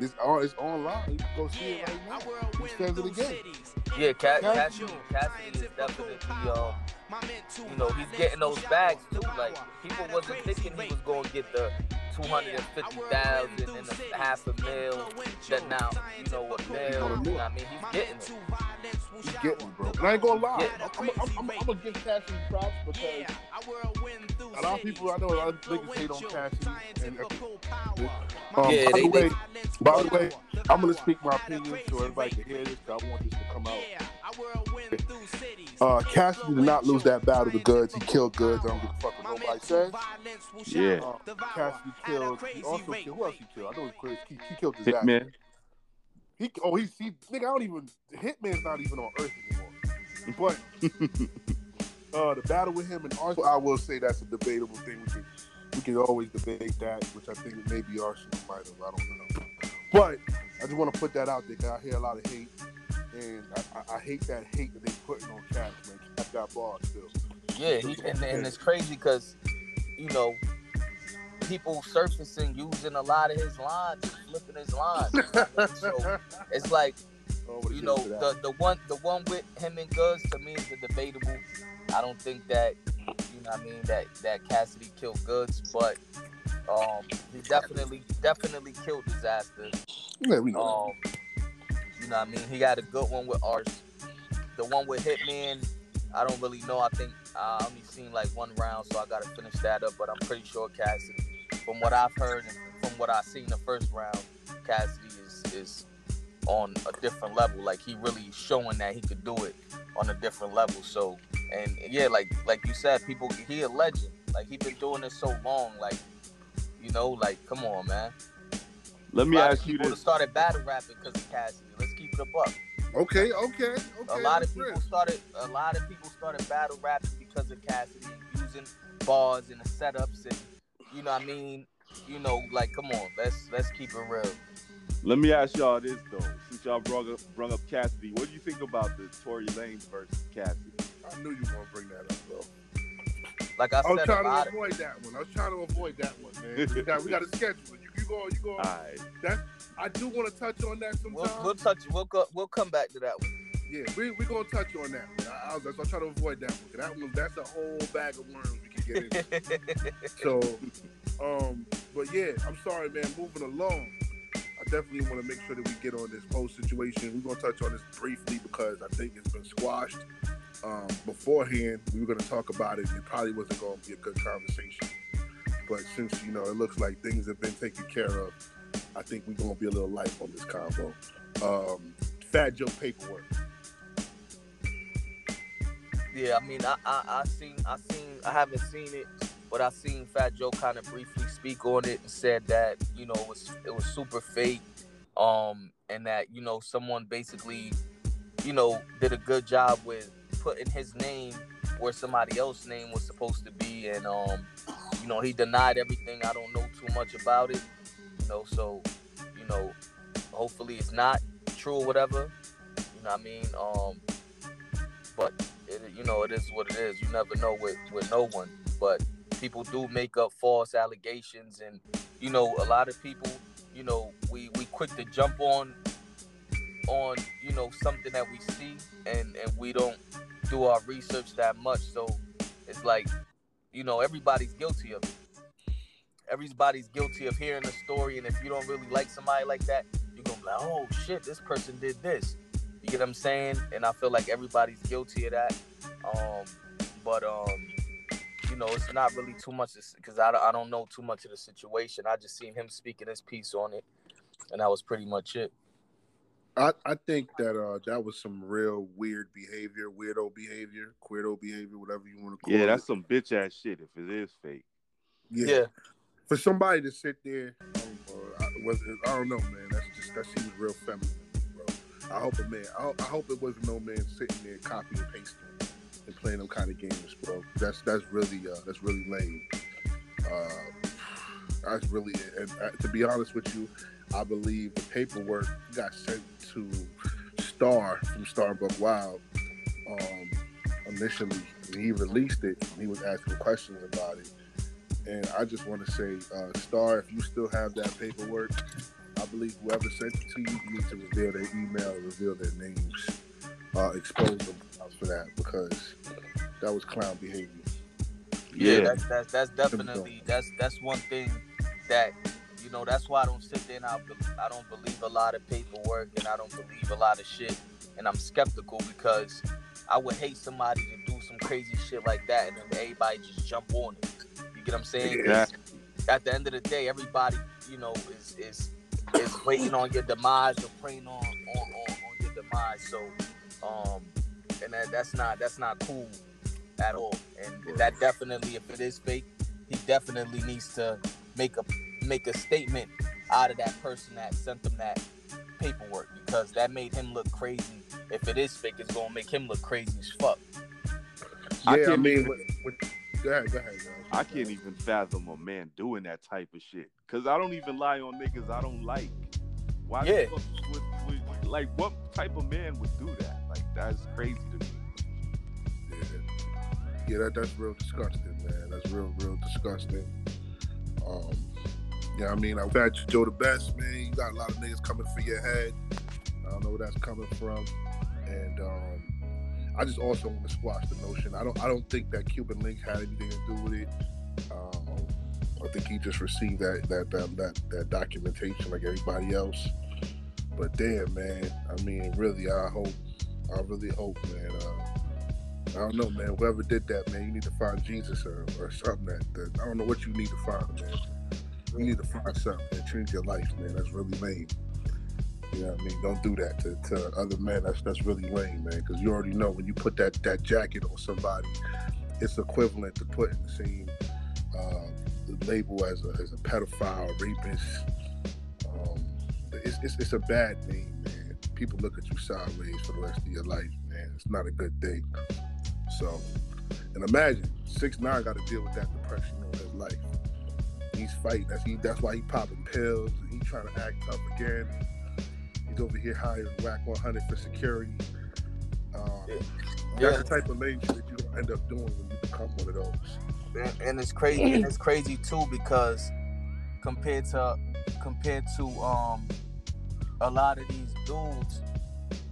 It's online. You can go see it right now. He says it again. Yeah, Cassidy is definitely, you know, he's getting those bags too. Like, people wasn't thinking he was going to get the 250,000 and a $500,000. That now, you know, $1 million. I mean, he's getting it. He's getting it, bro. And I ain't going to lie. I'm going to give Cassidy props, because a lot of people, I know a lot of niggas hate on Cassidy. By the way, I'm going to speak my opinion so everybody can hear this, because I want this to come out. Cassidy did not lose that battle to Goodz. He killed Goodz. I don't give a fuck what nobody says. Yeah. Cassidy killed. He also killed. Who else he killed? I know he killed his Hitman. Hitman's not even on Earth anymore. But the battle with him and Arsenal, I will say that's a debatable thing. We can always debate that, which I think maybe Arsenal might have. I don't know. But I just want to put that out there, because I hear a lot of hate, and I hate that hate that they putting on Cash, man. Cash got bars still. Yeah, and it's crazy because, you know, people surfacing using a lot of his lines, flipping his lines. So it's like, you know, the one with him and Goodz, to me, is a debatable. I don't think that, you know what I mean, that Cassidy killed Goodz, but he definitely killed Disaster. Yeah, we know. You know what I mean? He got a good one with Arse. The one with Hitman, I don't really know. I think I only seen like one round, so I got to finish that up, but I'm pretty sure Cassidy, from what I've heard and from what I seen the first round, Cassidy is on a different level. Like, he really showing that he could do it on a different level. So, and yeah, like you said, people, he a legend. Like, he been doing this so long. Like, you know, like, come on, man. Let me ask you this. A lot of people started battle rapping because of Cassidy. Let's keep it a buck. Okay. A lot of people started battle rapping because of Cassidy, using bars and the setups, and you know what I mean. You know, like, come on, let's keep it real. Let me ask y'all this though, since y'all brought up Cassidy, what do you think about the Tory Lanez versus Cassidy? I knew you were gonna bring that up, bro. Like I said, I was trying to avoid that one, man. we got a schedule. You go. All right. I do want to touch on that sometime. We'll come back to that one. Yeah, we're going to touch on that one. I'll try to avoid that one. That one, that's a whole bag of worms we can get into. So, but yeah, I'm sorry, man. Moving along, I definitely want to make sure that we get on this post situation. We're going to touch on this briefly because I think it's been squashed. Beforehand, we were going to talk about it. It probably wasn't going to be a good conversation. But since, you know, it looks like things have been taken care of, I think we're going to be a little light on this combo. Fat Joe paperwork. Yeah, I mean, I haven't seen it, but I seen Fat Joe kind of briefly speak on it and said that, you know, it was super fake, and that, you know, someone basically, you know, did a good job with putting his name where somebody else's name was supposed to be, and you know, he denied everything. I don't know too much about it, you know, so, you know, hopefully it's not true or whatever, you know what I mean? But, you know, it is what it is. You never know with no one, but people do make up false allegations, and, you know, a lot of people, you know, we quick to jump on, you know, something that we see, and we don't do our research that much, so it's like, you know, everybody's guilty of it. Everybody's guilty of hearing a story, and if you don't really like somebody like that, you're going to be like, oh, shit, this person did this. You get what I'm saying? And I feel like everybody's guilty of that. You know, it's not really too much, because I don't know too much of the situation. I just seen him speaking his piece on it, and that was pretty much it. I think that that was some real weird behavior, weirdo behavior, queerdo behavior, whatever you want to call it. Yeah, that's some bitch ass shit if it is fake. Yeah. For somebody to sit there, I don't know, man. That seems real feminine, bro. I hope it wasn't no man sitting there copying and pasting and playing them kind of games, bro. That's really lame. That's really it. And to be honest with you, I believe the paperwork got sent to Star from Starbucks Wild initially. And he released it. And he was asking questions about it. And I just want to say, Star, if you still have that paperwork, I believe whoever sent it to you needs to reveal their email, reveal their names, expose them for that, because that was clown behavior. Yeah, that's definitely that's one thing that. You know, that's why I don't sit there and I don't believe a lot of paperwork, and I don't believe a lot of shit, and I'm skeptical, because I would hate somebody to do some crazy shit like that and then everybody just jump on it. You get what I'm saying? Yeah. At the end of the day, everybody, you know, is waiting on your demise or praying on your demise. So, and that's not cool at all. And that definitely, if it is fake, he definitely needs to make a statement out of that person that sent them that paperwork, because that made him look crazy. If it is fake, it's gonna make him look crazy as fuck. Yeah, go ahead. I can't even fathom a man doing that type of shit, because I don't even lie on niggas I don't like. Why? Yeah. The fuck would, like, what type of man would do that? Like, that's crazy to me. Yeah, that's real disgusting, man. That's real disgusting. Yeah, I mean, I've had Joe the best, man. You got a lot of niggas coming for your head. I don't know where that's coming from. And I just also want to squash the notion. I don't think that Cuban Link had anything to do with it. I think he just received that documentation like everybody else. But damn, man. I mean, really, I really hope, man. I don't know, man. Whoever did that, man, you need to find Jesus or something. I don't know what you need to find, man. You need to find something that changed your life, man. That's really lame. You know what I mean? Don't do that to other men. That's really lame, man. Because you already know when you put that jacket on somebody, it's equivalent to putting the same label as a pedophile, rapist. It's a bad name, man. People look at you sideways for the rest of your life, man. It's not a good thing. So, and imagine 6ix9ine got to deal with that depression all his life. He's fighting. That's why he popping pills. And he trying to act tough again. He's over here hiring whack 100 for security. That's the type of labor that you don't end up doing when you become one of those. And it's crazy. And it's crazy too, because compared to a lot of these dudes,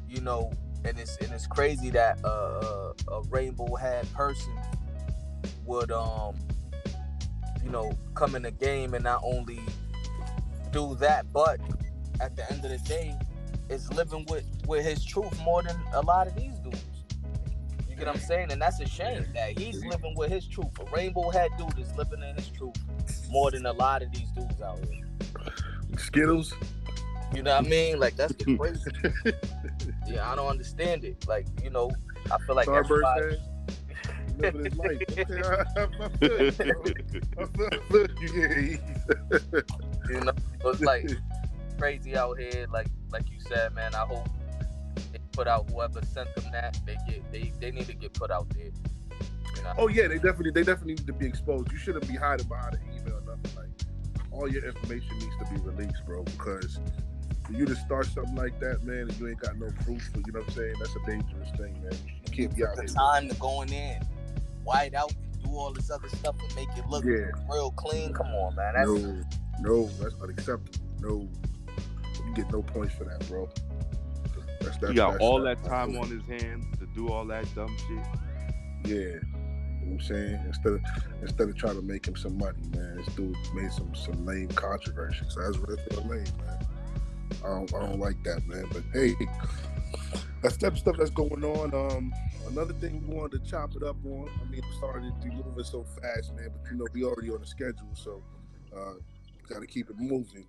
you know, and it's crazy that a rainbow-haired person would come in the game and not only do that, but at the end of the day, is living with his truth more than a lot of these dudes. You get what I'm saying? And that's a shame that he's living with his truth. A rainbow-haired dude is living in his truth more than a lot of these dudes out here. Skittles. You know what I mean? Like, that's the crazy. Yeah, I don't understand it. Like, you know, I feel like everybody... living his life. Okay, you know, so it's like crazy out here. Like you said, man. I hope they put out whoever sent them that. They need to get put out there. You know? Oh yeah, they definitely need to be exposed. You shouldn't be hiding behind an email or nothing. Like, all your information needs to be released, bro. Because for you to start something like that, man, and you ain't got no proof for, you know what I'm saying? That's a dangerous thing, man. You can't be out here. The time to go in. White out and do all this other stuff and make it look real clean. Come on, man. No, that's unacceptable. No, you get no points for that, bro. He got all that time on his hands to do all that dumb shit. Yeah, you know what I'm saying? Instead of trying to make him some money, man, this dude made some lame controversies. So that's really lame, man. I don't like that, man. But hey, that's type of stuff that's going on. Another thing we wanted to chop it up on. I mean, I'm sorry to be moving so fast, man, but you know, we already on the schedule, so got to keep it moving.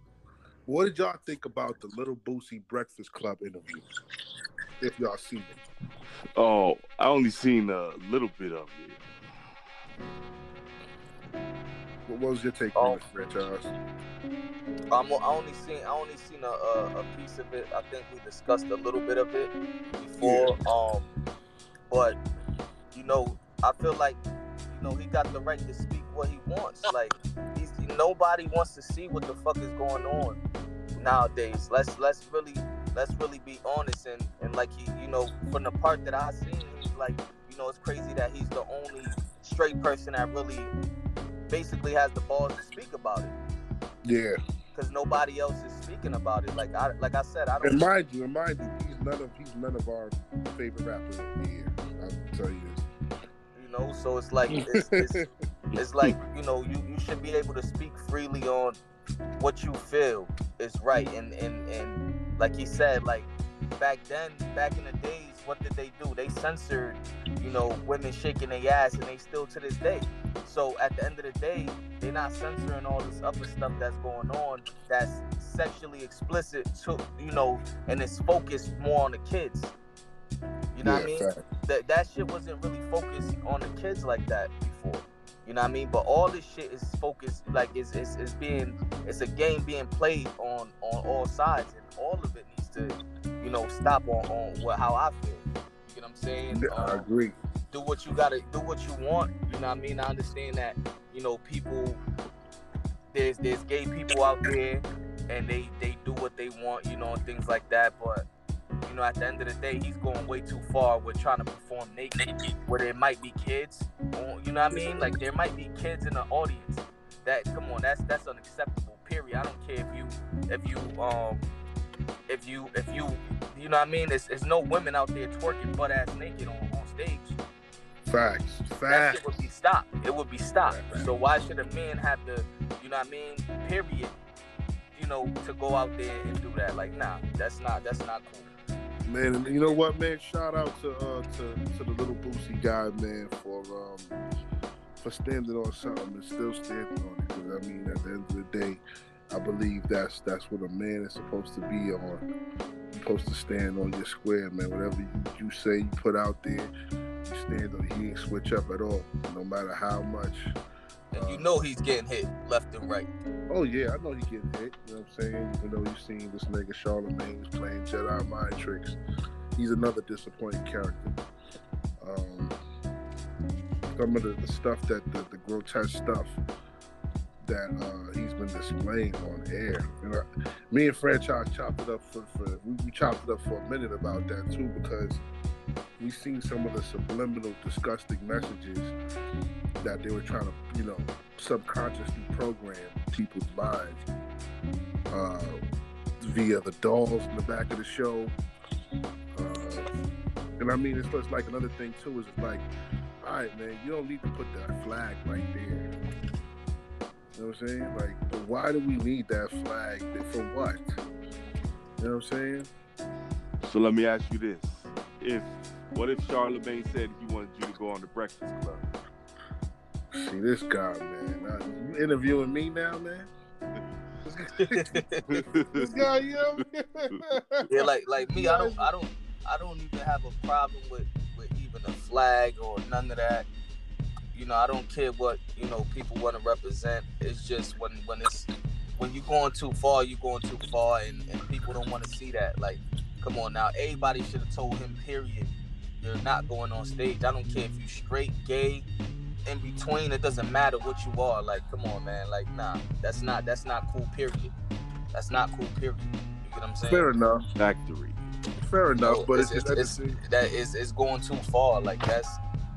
What did y'all think about the Little Boosie Breakfast Club interview? If y'all seen it. Oh, I only seen a little bit of it. What was your take on the franchise? I only seen a piece of it. I think we discussed a little bit of it before. But, you know, I feel like, you know, he got the right to speak what he wants. Like, nobody wants to see what the fuck is going on nowadays. Let's really be honest. And like, he, you know, from the part that I seen, like, you know, it's crazy that he's the only straight person that really basically has the balls to speak about it. Yeah. Because nobody else is speaking about it. Like I said, I don't. And mind you, he's none of our favorite rappers in the year. I'll tell you this. You know, so it's like it's like, you know, you should be able to speak freely on what you feel is right. And like he said, like back in the days, what did they do? They censored, you know, women shaking their ass, and they still to this day. So at the end of the day, they're not censoring all this other stuff that's going on that's sexually explicit to, you know, and it's focused more on the kids. You know what I mean? Right. That shit wasn't really focused on the kids like that before. You know what I mean? But all this shit is focused, like it's a game being played on all sides, and all of it needs to, you know, stop on how I feel. You know what I'm saying? I agree. Do what you gotta do, what you want. You know what I mean? I understand that, you know, people, there's gay people out there, and they do what they want, you know, and things like that. But, you know, at the end of the day, he's going way too far with trying to perform naked, where there might be kids. You know what I mean? Like, there might be kids in the audience. That, come on, that's unacceptable. Period. I don't care if you you know what I mean? There's no women out there twerking butt ass naked on stage. Facts. That shit would be stopped. It would be stopped. Right. So why should a man have to, you know what I mean, period, you know, to go out there and do that? Like, nah, that's not cool. Man, and you know what, man? Shout out to the Little Boosie guy, man, for Hoffa standing on something and still standing on it. Because I mean, at the end of the day, I believe that's what a man is supposed to be on. You're supposed to stand on your square, man. Whatever you say, you put out there, you stand on it. He ain't switch up at all, no matter how much. And you know he's getting hit left and right. Oh, yeah, I know he's getting hit. You know what I'm saying? Even though you've seen this nigga Charlemagne was playing Jedi mind tricks, he's another disappointing character. Some of the stuff that the grotesque stuff that he's been displaying on air. You know, me and Franchise chopped it up we chopped it up for a minute about that too, because we seen some of the subliminal, disgusting messages that they were trying to, you know, subconsciously program people's minds via the dolls in the back of the show. And I mean, it's just like another thing too is like, all right, man, you don't need to put that flag right there. You know what I'm saying? Like, but why do we need that flag? For what? You know what I'm saying? So let me ask you this. What if Charlemagne said he wanted you to go on the Breakfast Club? See this guy, man. Now, you interviewing me now, man? This guy, you know? Yeah, like me, I don't even have a problem with even a flag or none of that. You know, I don't care what, you know, people want to represent. It's just when you're going too far, and people don't want to see that. Like, come on now, everybody should have told him, period, you're not going on stage. I don't care if you're straight, gay, in between, it doesn't matter what you are. Like, come on, man. Like, nah, that's not cool, period. That's not cool, period. You get what I'm saying? Fair enough. Factory. Fair enough, but it's going too far. Like, that's,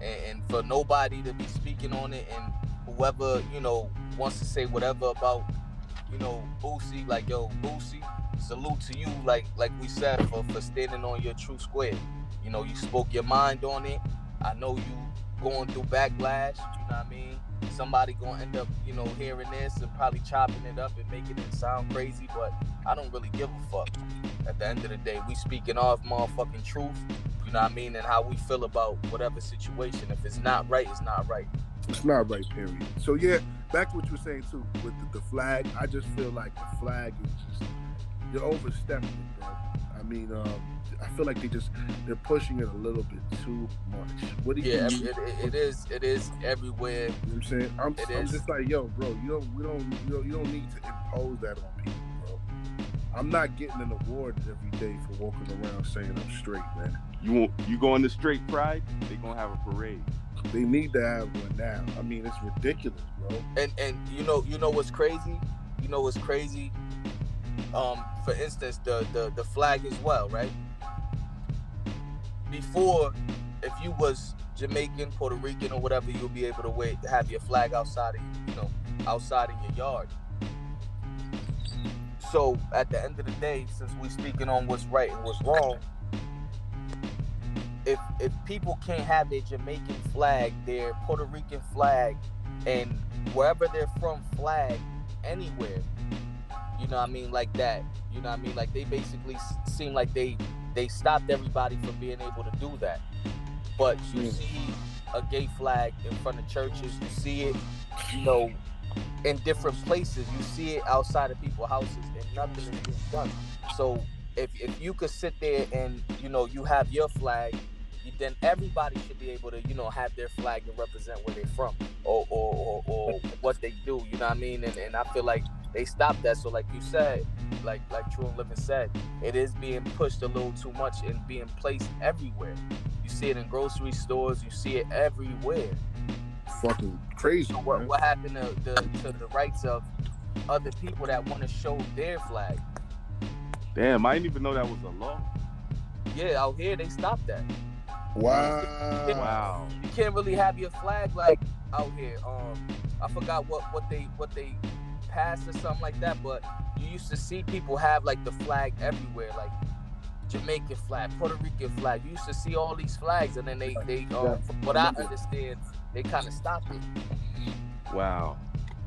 and for nobody to be speaking on it, and whoever, you know, wants to say whatever about, you know, Boosie, like, yo, Boosie, salute to you, like we said, for standing on your true square. You know, you spoke your mind on it. I know you going through backlash, you know what I mean? Somebody gonna end up, you know, hearing this and probably chopping it up and making it sound crazy, but I don't really give a fuck. At the end of the day, we speaking our motherfucking truth, you know what I mean, and how we feel about whatever situation. If it's not right, it's not right. It's not right, period. So yeah, back to what you were saying too, with the flag, I just feel like the flag is just, you're overstepping it, bro. I mean, I feel like they're pushing it a little bit too much. What do you? Yeah, it is everywhere. You know what I'm saying? I'm just like, yo, bro, you don't need to impose that on people, bro. I'm not getting an award every day for walking around saying I'm straight, man. You going to straight pride? They gonna have a parade. They need to have one now. I mean, it's ridiculous, bro. And you know what's crazy? You know what's crazy? For instance, the flag as well, right? Before, if you was Jamaican, Puerto Rican, or whatever, you'll be able to have your flag outside in your yard. So at the end of the day, since we're speaking on what's right and what's wrong, if people can't have their Jamaican flag, their Puerto Rican flag, and wherever they're from flag anywhere, you know what I mean, like that, you know what I mean, like they basically seem like they stopped everybody from being able to do that. But you see a gay flag in front of churches, you see it, you know, in different places, you see it outside of people's houses, and nothing is being done. So if you could sit there and, you know, you have your flag, then everybody should be able to, you know, have their flag and represent where they're from or what they do, you know what I mean? And I feel like they stopped that. So like you said, like True and Living said, it is being pushed a little too much and being placed everywhere. You see it in grocery stores, you see it everywhere. Fucking crazy. So what happened to the rights of other people that want to show their flag? Damn, I didn't even know that was a law. Yeah, out here they stopped that. Wow. You can't really have your flag like out here. I forgot what they passed or something like that, but you used to see people have like the flag everywhere, like Jamaican flag, Puerto Rican flag. You used to see all these flags, and then they from what I understand, they kind of stopped it. Wow.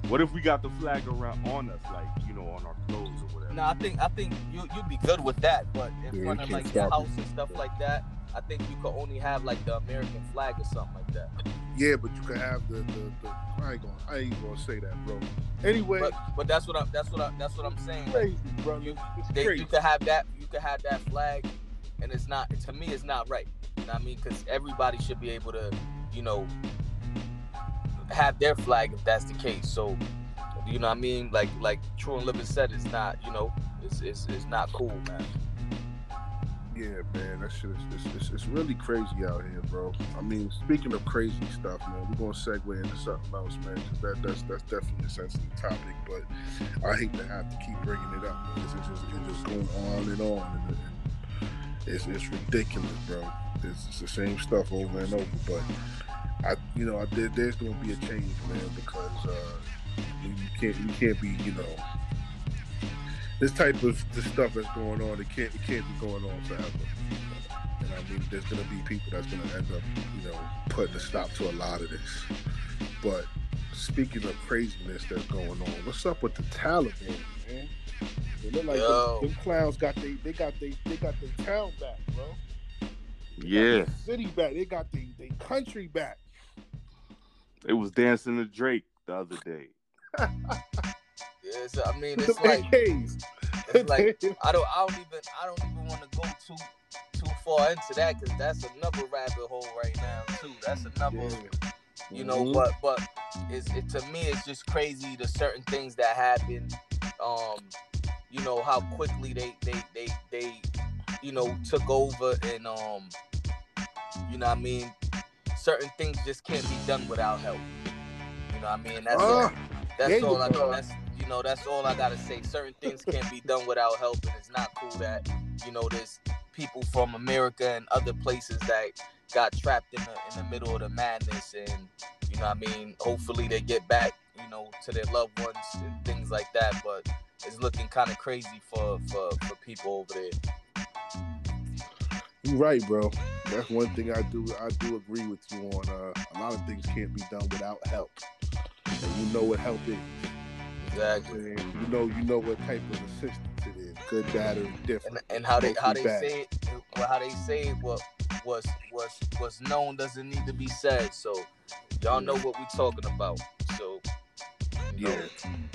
What if we got the flag around on us, like, you know, on our clothes or whatever? No, I think you'd be good with that, but in front of like your house and stuff like that. I think you could only have like the American flag or something like that. Yeah, but you could have the I ain't gonna say that, bro. Anyway, but that's what I'm saying. Crazy, brother. You could have that. You could have that flag, and it's not, to me, it's not right. You know what I mean? Because everybody should be able to, you know, have their flag if that's the case. So, you know what I mean? Like True and Living said, it's not, you know, it's not cool, man. Yeah, man, that shit is it's really crazy out here, bro. I mean, speaking of crazy stuff, man, we're gonna segue into something else, man, because that's definitely a sensitive topic. But I hate to have to keep bringing it up because it's just going on and on. And it's ridiculous, bro. It's the same stuff over and over. But there's gonna be a change, man, because you can't be, you know. This type of stuff that's going on, it can't be going on forever. And I mean, there's gonna be people that's gonna end up, you know, putting a stop to a lot of this. But speaking of craziness that's going on, what's up with the Taliban, man? They look like them clowns got they got their town back, bro. They got their city back. They got their country back. It was dancing to Drake the other day. It's, I mean, it's like I don't even want to go too far into that because that's another rabbit hole right now too. That's another, you know. Mm-hmm. But it's to me, it's just crazy the certain things that happen. You know how quickly they you know took over and you know what I mean, certain things just can't be done without help. You know what I mean? That's all I gotta say. Certain things can't be done without help, and it's not cool that, you know, there's people from America and other places that got trapped in the middle of the madness, and you know what I mean, hopefully they get back, you know, to their loved ones and things like that. But it's looking kind of crazy for people over there. You're right, bro. That's one thing I do agree with you on. A lot of things can't be done without help, and you know what help is. Exactly. And you know what type of assistance it is, good, bad, or different. And how they say it, what's known doesn't need to be said. So y'all know what we're talking about. So you know,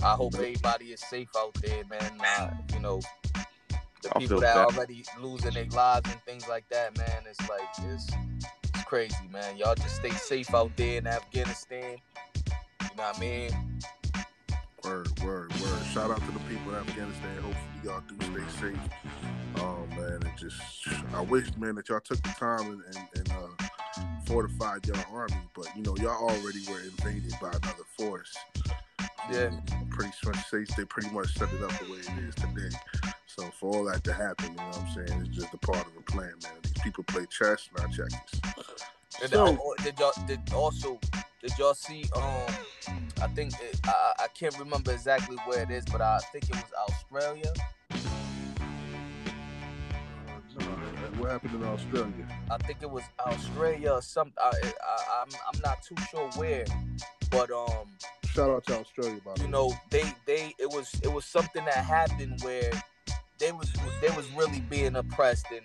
I hope everybody is safe out there, man. You know, the people that are already losing their lives and things like that, man. It's like it's crazy, man. Y'all just stay safe out there in Afghanistan. You know what I mean? Word. Shout out to the people in Afghanistan. Hopefully y'all do stay safe. Man, it just, I wish, man, that y'all took the time and fortified y'all army. But, you know, y'all already were invaded by another force. Yeah. They pretty much set it up the way it is today. So for all that to happen, you know what I'm saying, it's just a part of the plan, man. These people play chess, not checkers. Did y'all see, I think, I can't remember exactly where it is, but I think it was Australia. What happened in Australia? I think it was Australia or something. I'm not too sure where, but shout out to Australia, by the way. You know, it was something that happened where they was really being oppressed and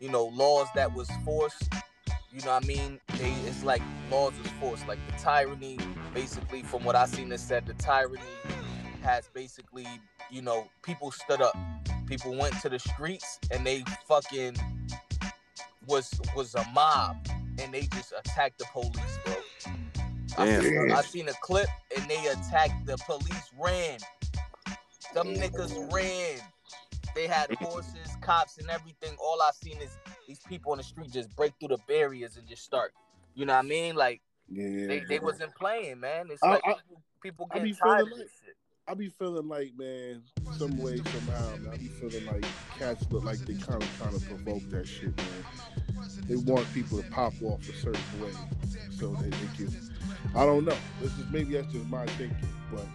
you know, laws that was forced. You know what I mean? It's like laws was forced. Like the tyranny, basically, from what I seen, it said the tyranny has basically, you know, people stood up. People went to the streets and they fucking was a mob and they just attacked the police, bro. I seen a clip and they attacked the police, ran. Some niggas ran. They had horses, cops, and everything. All I seen is these people on the street just break through the barriers and just start. You know what I mean? Like, they wasn't playing, man. It's like people getting tired of this shit. I be feeling like, man, some way, somehow, I be feeling like cats look like they kind of trying to provoke that shit, man. They want people to pop off a certain way so that they can. I don't know. Maybe that's just my thinking, but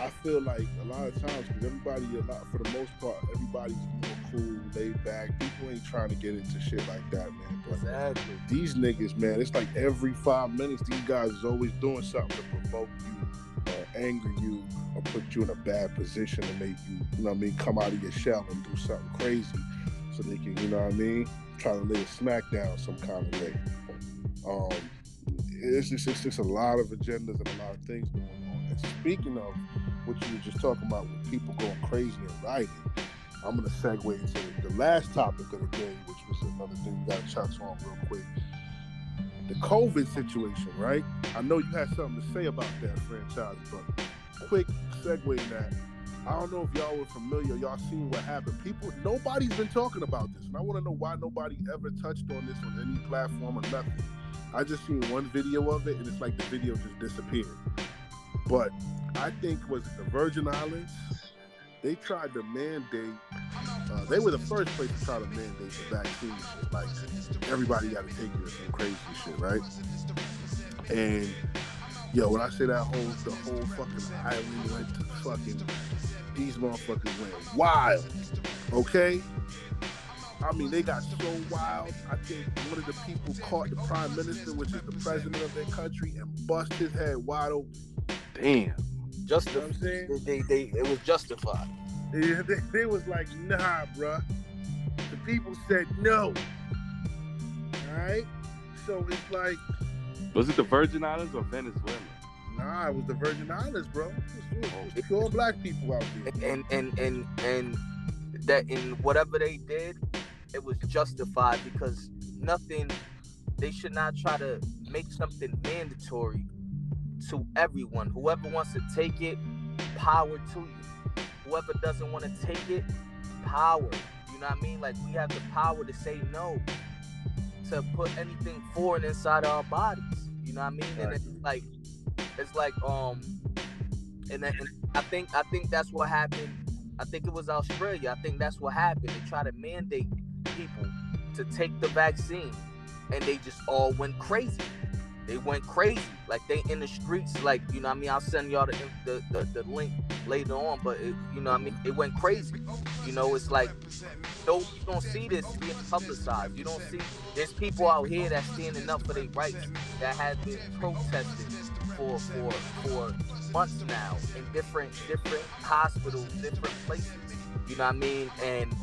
I feel like a lot of times, because for the most part, everybody's more cool, laid back. People ain't trying to get into shit like that, man. But exactly. These niggas, man, it's like every 5 minutes, these guys is always doing something to provoke you, or anger you, or put you in a bad position to make you, you know what I mean, come out of your shell and do something crazy. so they can, you know what I mean, try to lay a smack down some kind of way. It's just a lot of agendas and a lot of things going on. And speaking of what you were just talking about with people going crazy and rioting, I'm going to segue into the last topic of the day, which was another thing we got to touch on real quick. The COVID situation, right? I know you had something to say about that, Franchise, but quick segue in that. I don't know if y'all were familiar, y'all seen what happened. Nobody's been talking about this, and I want to know why nobody ever touched on this on any platform or nothing. I just seen one video of it, and it's like the video just disappeared. But I think, was it the Virgin Islands? They tried to mandate, they were the first place to try to mandate the vaccine shit. Like, everybody got to take it or some crazy shit, right? And, yo, when I say that the whole fucking island went to fucking, these motherfuckers went wild, okay? I mean, they got so wild. I think one of the people caught the prime minister, which is the president of their country, and bust his head wide open. Damn. You know what I'm saying? It was justified. Yeah, they was like, nah, bruh. The people said no. All right? So it's like... Was it the Virgin Islands or Venezuela? Nah, it was the Virgin Islands, bro. It was pure black people out there. And that in whatever they did, it was justified because nothing... They should not try to make something mandatory to everyone. Whoever wants to take it, power to you. Whoever doesn't want to take it, power. You know what I mean? Like, we have the power to say no, to put anything foreign inside our bodies. You know what I mean? And and I think that's what happened. I think it was Australia. I think that's what happened. They tried to mandate people to take the vaccine, and they just all went crazy. They went crazy, like they in the streets, like, you know what I mean? I'll send y'all the link later on, but it, you know what I mean? It went crazy. You know, it's like, you don't see this being publicized. You don't see, there's people out here that's standing up for their rights, that have been protesting for months now in different hospitals, different places. You know what I mean? And,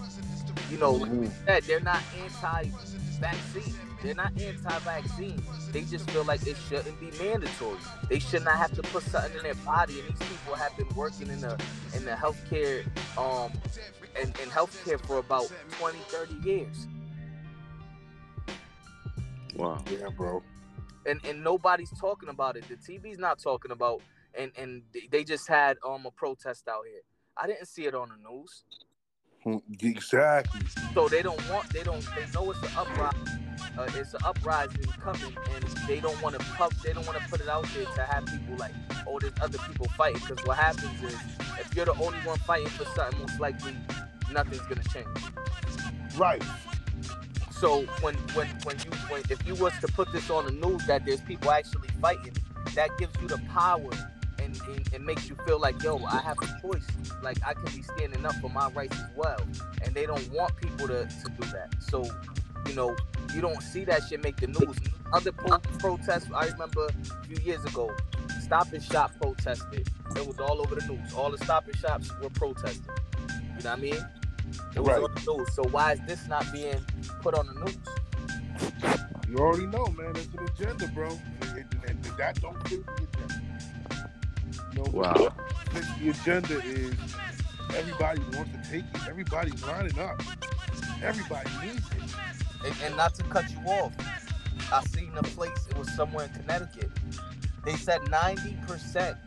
you know, like we said, they're not anti-vaccine. They're not anti-vaccine. They just feel like it shouldn't be mandatory. They should not have to put something in their body. And these people have been working in the healthcare and healthcare for about 20, 30 years. Wow. Yeah, bro. And nobody's talking about it. The TV's not talking about. And they just had a protest out here. I didn't see it on the news. Exactly. So they know it's an uprising. It's an uprising coming, and they don't want to put it out there to have people like, oh, there's other people fighting. Because what happens is, if you're the only one fighting for something, most likely nothing's gonna change. Right. So when if you was to put this on the news that there's people actually fighting, that gives you the power and makes you feel like, yo, I have a choice. Like, I can be standing up for my rights as well. And they don't want people to do that. So, you know, you don't see that shit make the news. Other protests, I remember a few years ago, Stop and Shop protested. It was all over the news. All the Stop and Shops were protesting. You know what I mean? It was on the news. So why is this not being put on the news? You already know, man. It's an agenda, bro. And that don't fit the agenda. You know, wow. The agenda is everybody wants to take it. Everybody's lining up. Everybody needs it. And not to cut you off, I seen a place, it was somewhere in Connecticut. They said 90%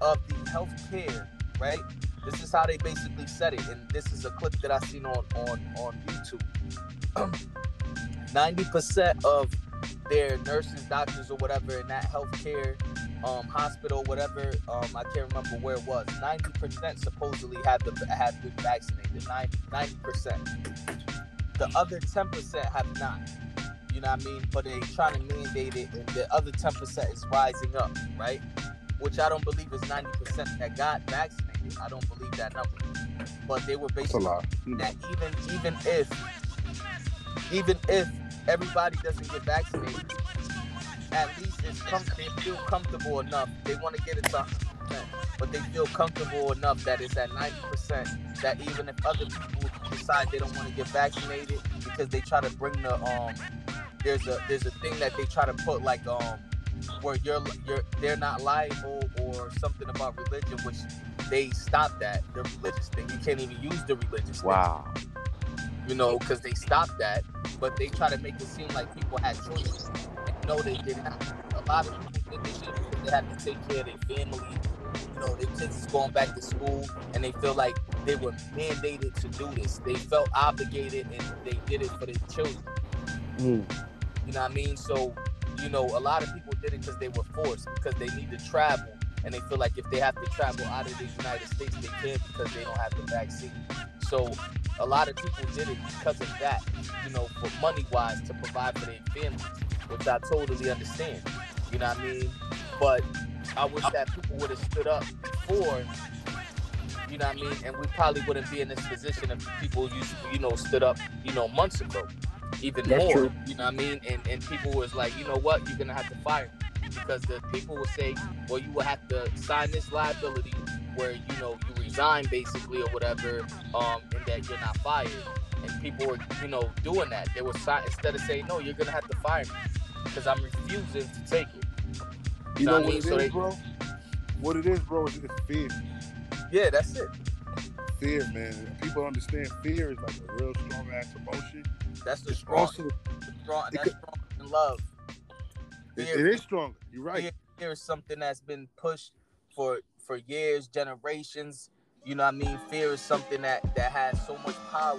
of the healthcare, right? This is how they basically said it, and this is a clip that I seen on YouTube. 90% of their nurses, doctors, or whatever in that healthcare hospital, whatever, I can't remember where it was. 90% supposedly have been vaccinated. 90%. The other 10% have not. You know what I mean? But they trying to mandate it, and the other 10% is rising up, right? Which I don't believe is 90% that got vaccinated. I don't believe that number. But they were basically that even if everybody doesn't get vaccinated, at least they feel comfortable enough. They want to get it to 100%, but they feel comfortable enough that it's at 90%. That even if other people decide they don't want to get vaccinated because they try to bring the there's a thing that they try to put like where they're not liable or something about religion, which they stopped that, the religious thing. You can't even use the religious thing. You know, because they stopped that, but they try to make it seem like people had choices. And no, they did not. A lot of people did this shit because they had to take care of their family. You know, their kids is going back to school, and they feel like they were mandated to do this. They felt obligated, and they did it for their children. You know what I mean? So, you know, a lot of people did it because they were forced, because they need to travel, and they feel like if they have to travel out of the United States, they can because they don't have the vaccine. So a lot of people did it because of that, you know, for money-wise, to provide for their families, which I totally understand, you know what I mean? But I wish that people would have stood up before, you know what I mean? And we probably wouldn't be in this position if people, you know, stood up, you know, months ago, even That's more, true. You know what I mean? And people was like, you know what, you're going to have to fire me, because the people would say, well, you will have to sign this liability where, you know, you resign basically or whatever, and that you're not fired. And people were, you know, doing that. They were instead of saying, no, you're going to have to fire me because I'm refusing to take it. You know what it is, bro? What it is, bro, is fear. Yeah, that's it. Fear, man. People understand fear is like a real strong-ass emotion. That's the strong in love. Fear, it is strong. You're right. Fear is something that's been pushed for years, generations. You know what I mean? Fear is something that has so much power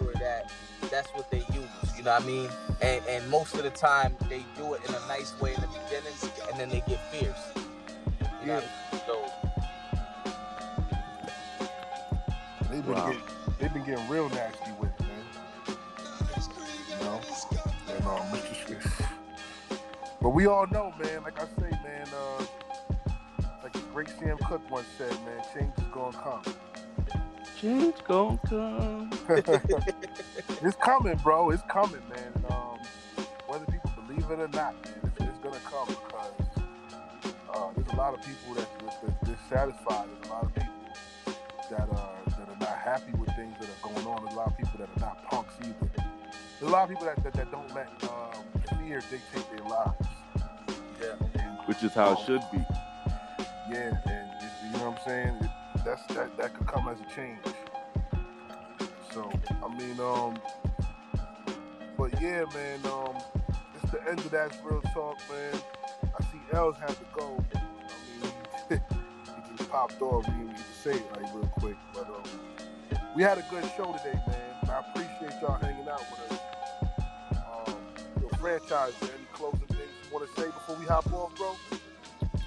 that's what they use. You know what I mean? And most of the time, they do it in a nice way in the beginning, and then they get fierce. You know what I mean? So they've been getting real nasty with it, man. You know? And, but we all know, man, like I say, man, great Sam Cooke once said, man, change is gonna come. Change gonna come. It's coming, bro. It's coming, man. And, whether people believe it or not, man, it's gonna come, because there's a lot of people that's dissatisfied. There's a lot of people that are not happy with things that are going on. There's a lot of people that are not punks either. There's a lot of people that don't let fear dictate their lives. Yeah. And, which is how it should be. Yeah, and you know what I'm saying? That could come as a change. So, I mean, but yeah, man, it's the end of Dash Real Talk, man. I see Els have to go. I mean, he just popped off. We didn't need to say it like real quick, but we had a good show today, man. I appreciate y'all hanging out with us. Your franchise, man. Any closing things you want to say before we hop off, bro?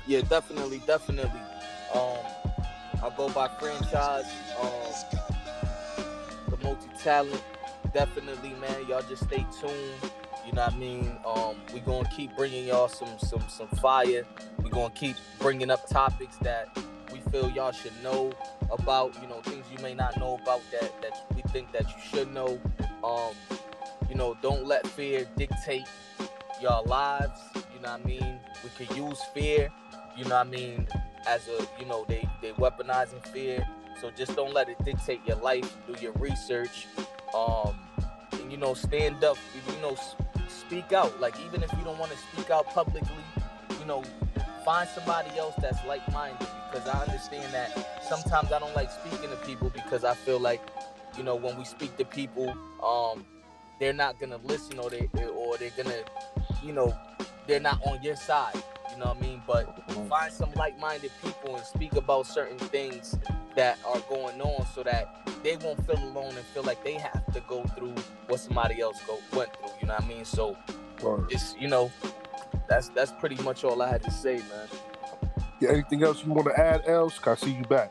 Yeah, definitely. I go by Franchise, the multi-talent. Definitely, man. Y'all just stay tuned. You know what I mean? We gonna keep bringing y'all some fire. We gonna keep bringing up topics that we feel y'all should know about. You know, things you may not know about that we think that you should know. You know, don't let fear dictate y'all lives. You know what I mean? We could use fear, you know what I mean, as a, you know, they weaponizing fear. So just don't let it dictate your life. Do your research. And, you know, stand up. You know, speak out. Like, even if you don't want to speak out publicly, you know, find somebody else that's like-minded. Because I understand that sometimes I don't like speaking to people because I feel like, you know, when we speak to people, they're not going to listen or they're going to, you know, they're not on your side, you know what I mean? But find some like-minded people and speak about certain things that are going on so that they won't feel alone and feel like they have to go through what somebody else went through, you know what I mean? So, just, you know, that's pretty much all I had to say, man. Yeah, anything else you want to add, Els? I see you back.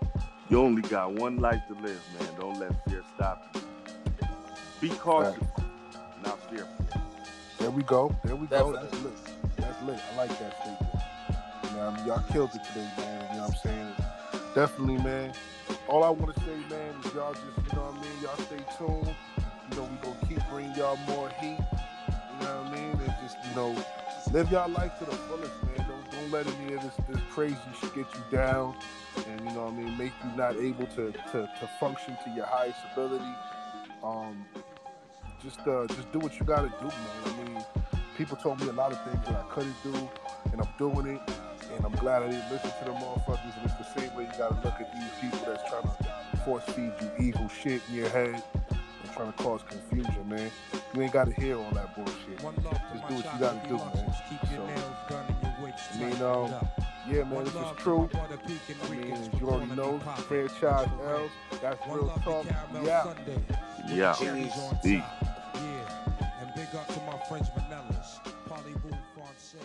You only got one life to live, man. Don't let fear stop you. Be cautious, not fearful. There we go. That's lit. I like that statement. You know, I mean, y'all killed it today, man. You know what I'm saying? Definitely, man. All I want to say, man, is y'all just, you know what I mean? Y'all stay tuned. You know, we going to keep bringing y'all more heat. You know what I mean? And just, you know, live y'all life to the fullest, man. Don't let any of this crazy shit get you down. And, you know what I mean? Make you not able to function to your highest ability. just do what you gotta do, man. I mean, people told me a lot of things that I couldn't do, and I'm doing it, and I'm glad I didn't listen to the motherfuckers. And it's the same way you gotta look at these people that's trying to force feed you evil shit in your head and trying to cause confusion, man. You ain't gotta hear all that bullshit. Just do what you gotta do, man. So, I mean, yeah, man, this is true. I mean, you already know, Franchise, Els, that's Real Talk. Yeah. Yeah. Yeah. And big up to my friends Manellas, Polly Wolf, Fonse.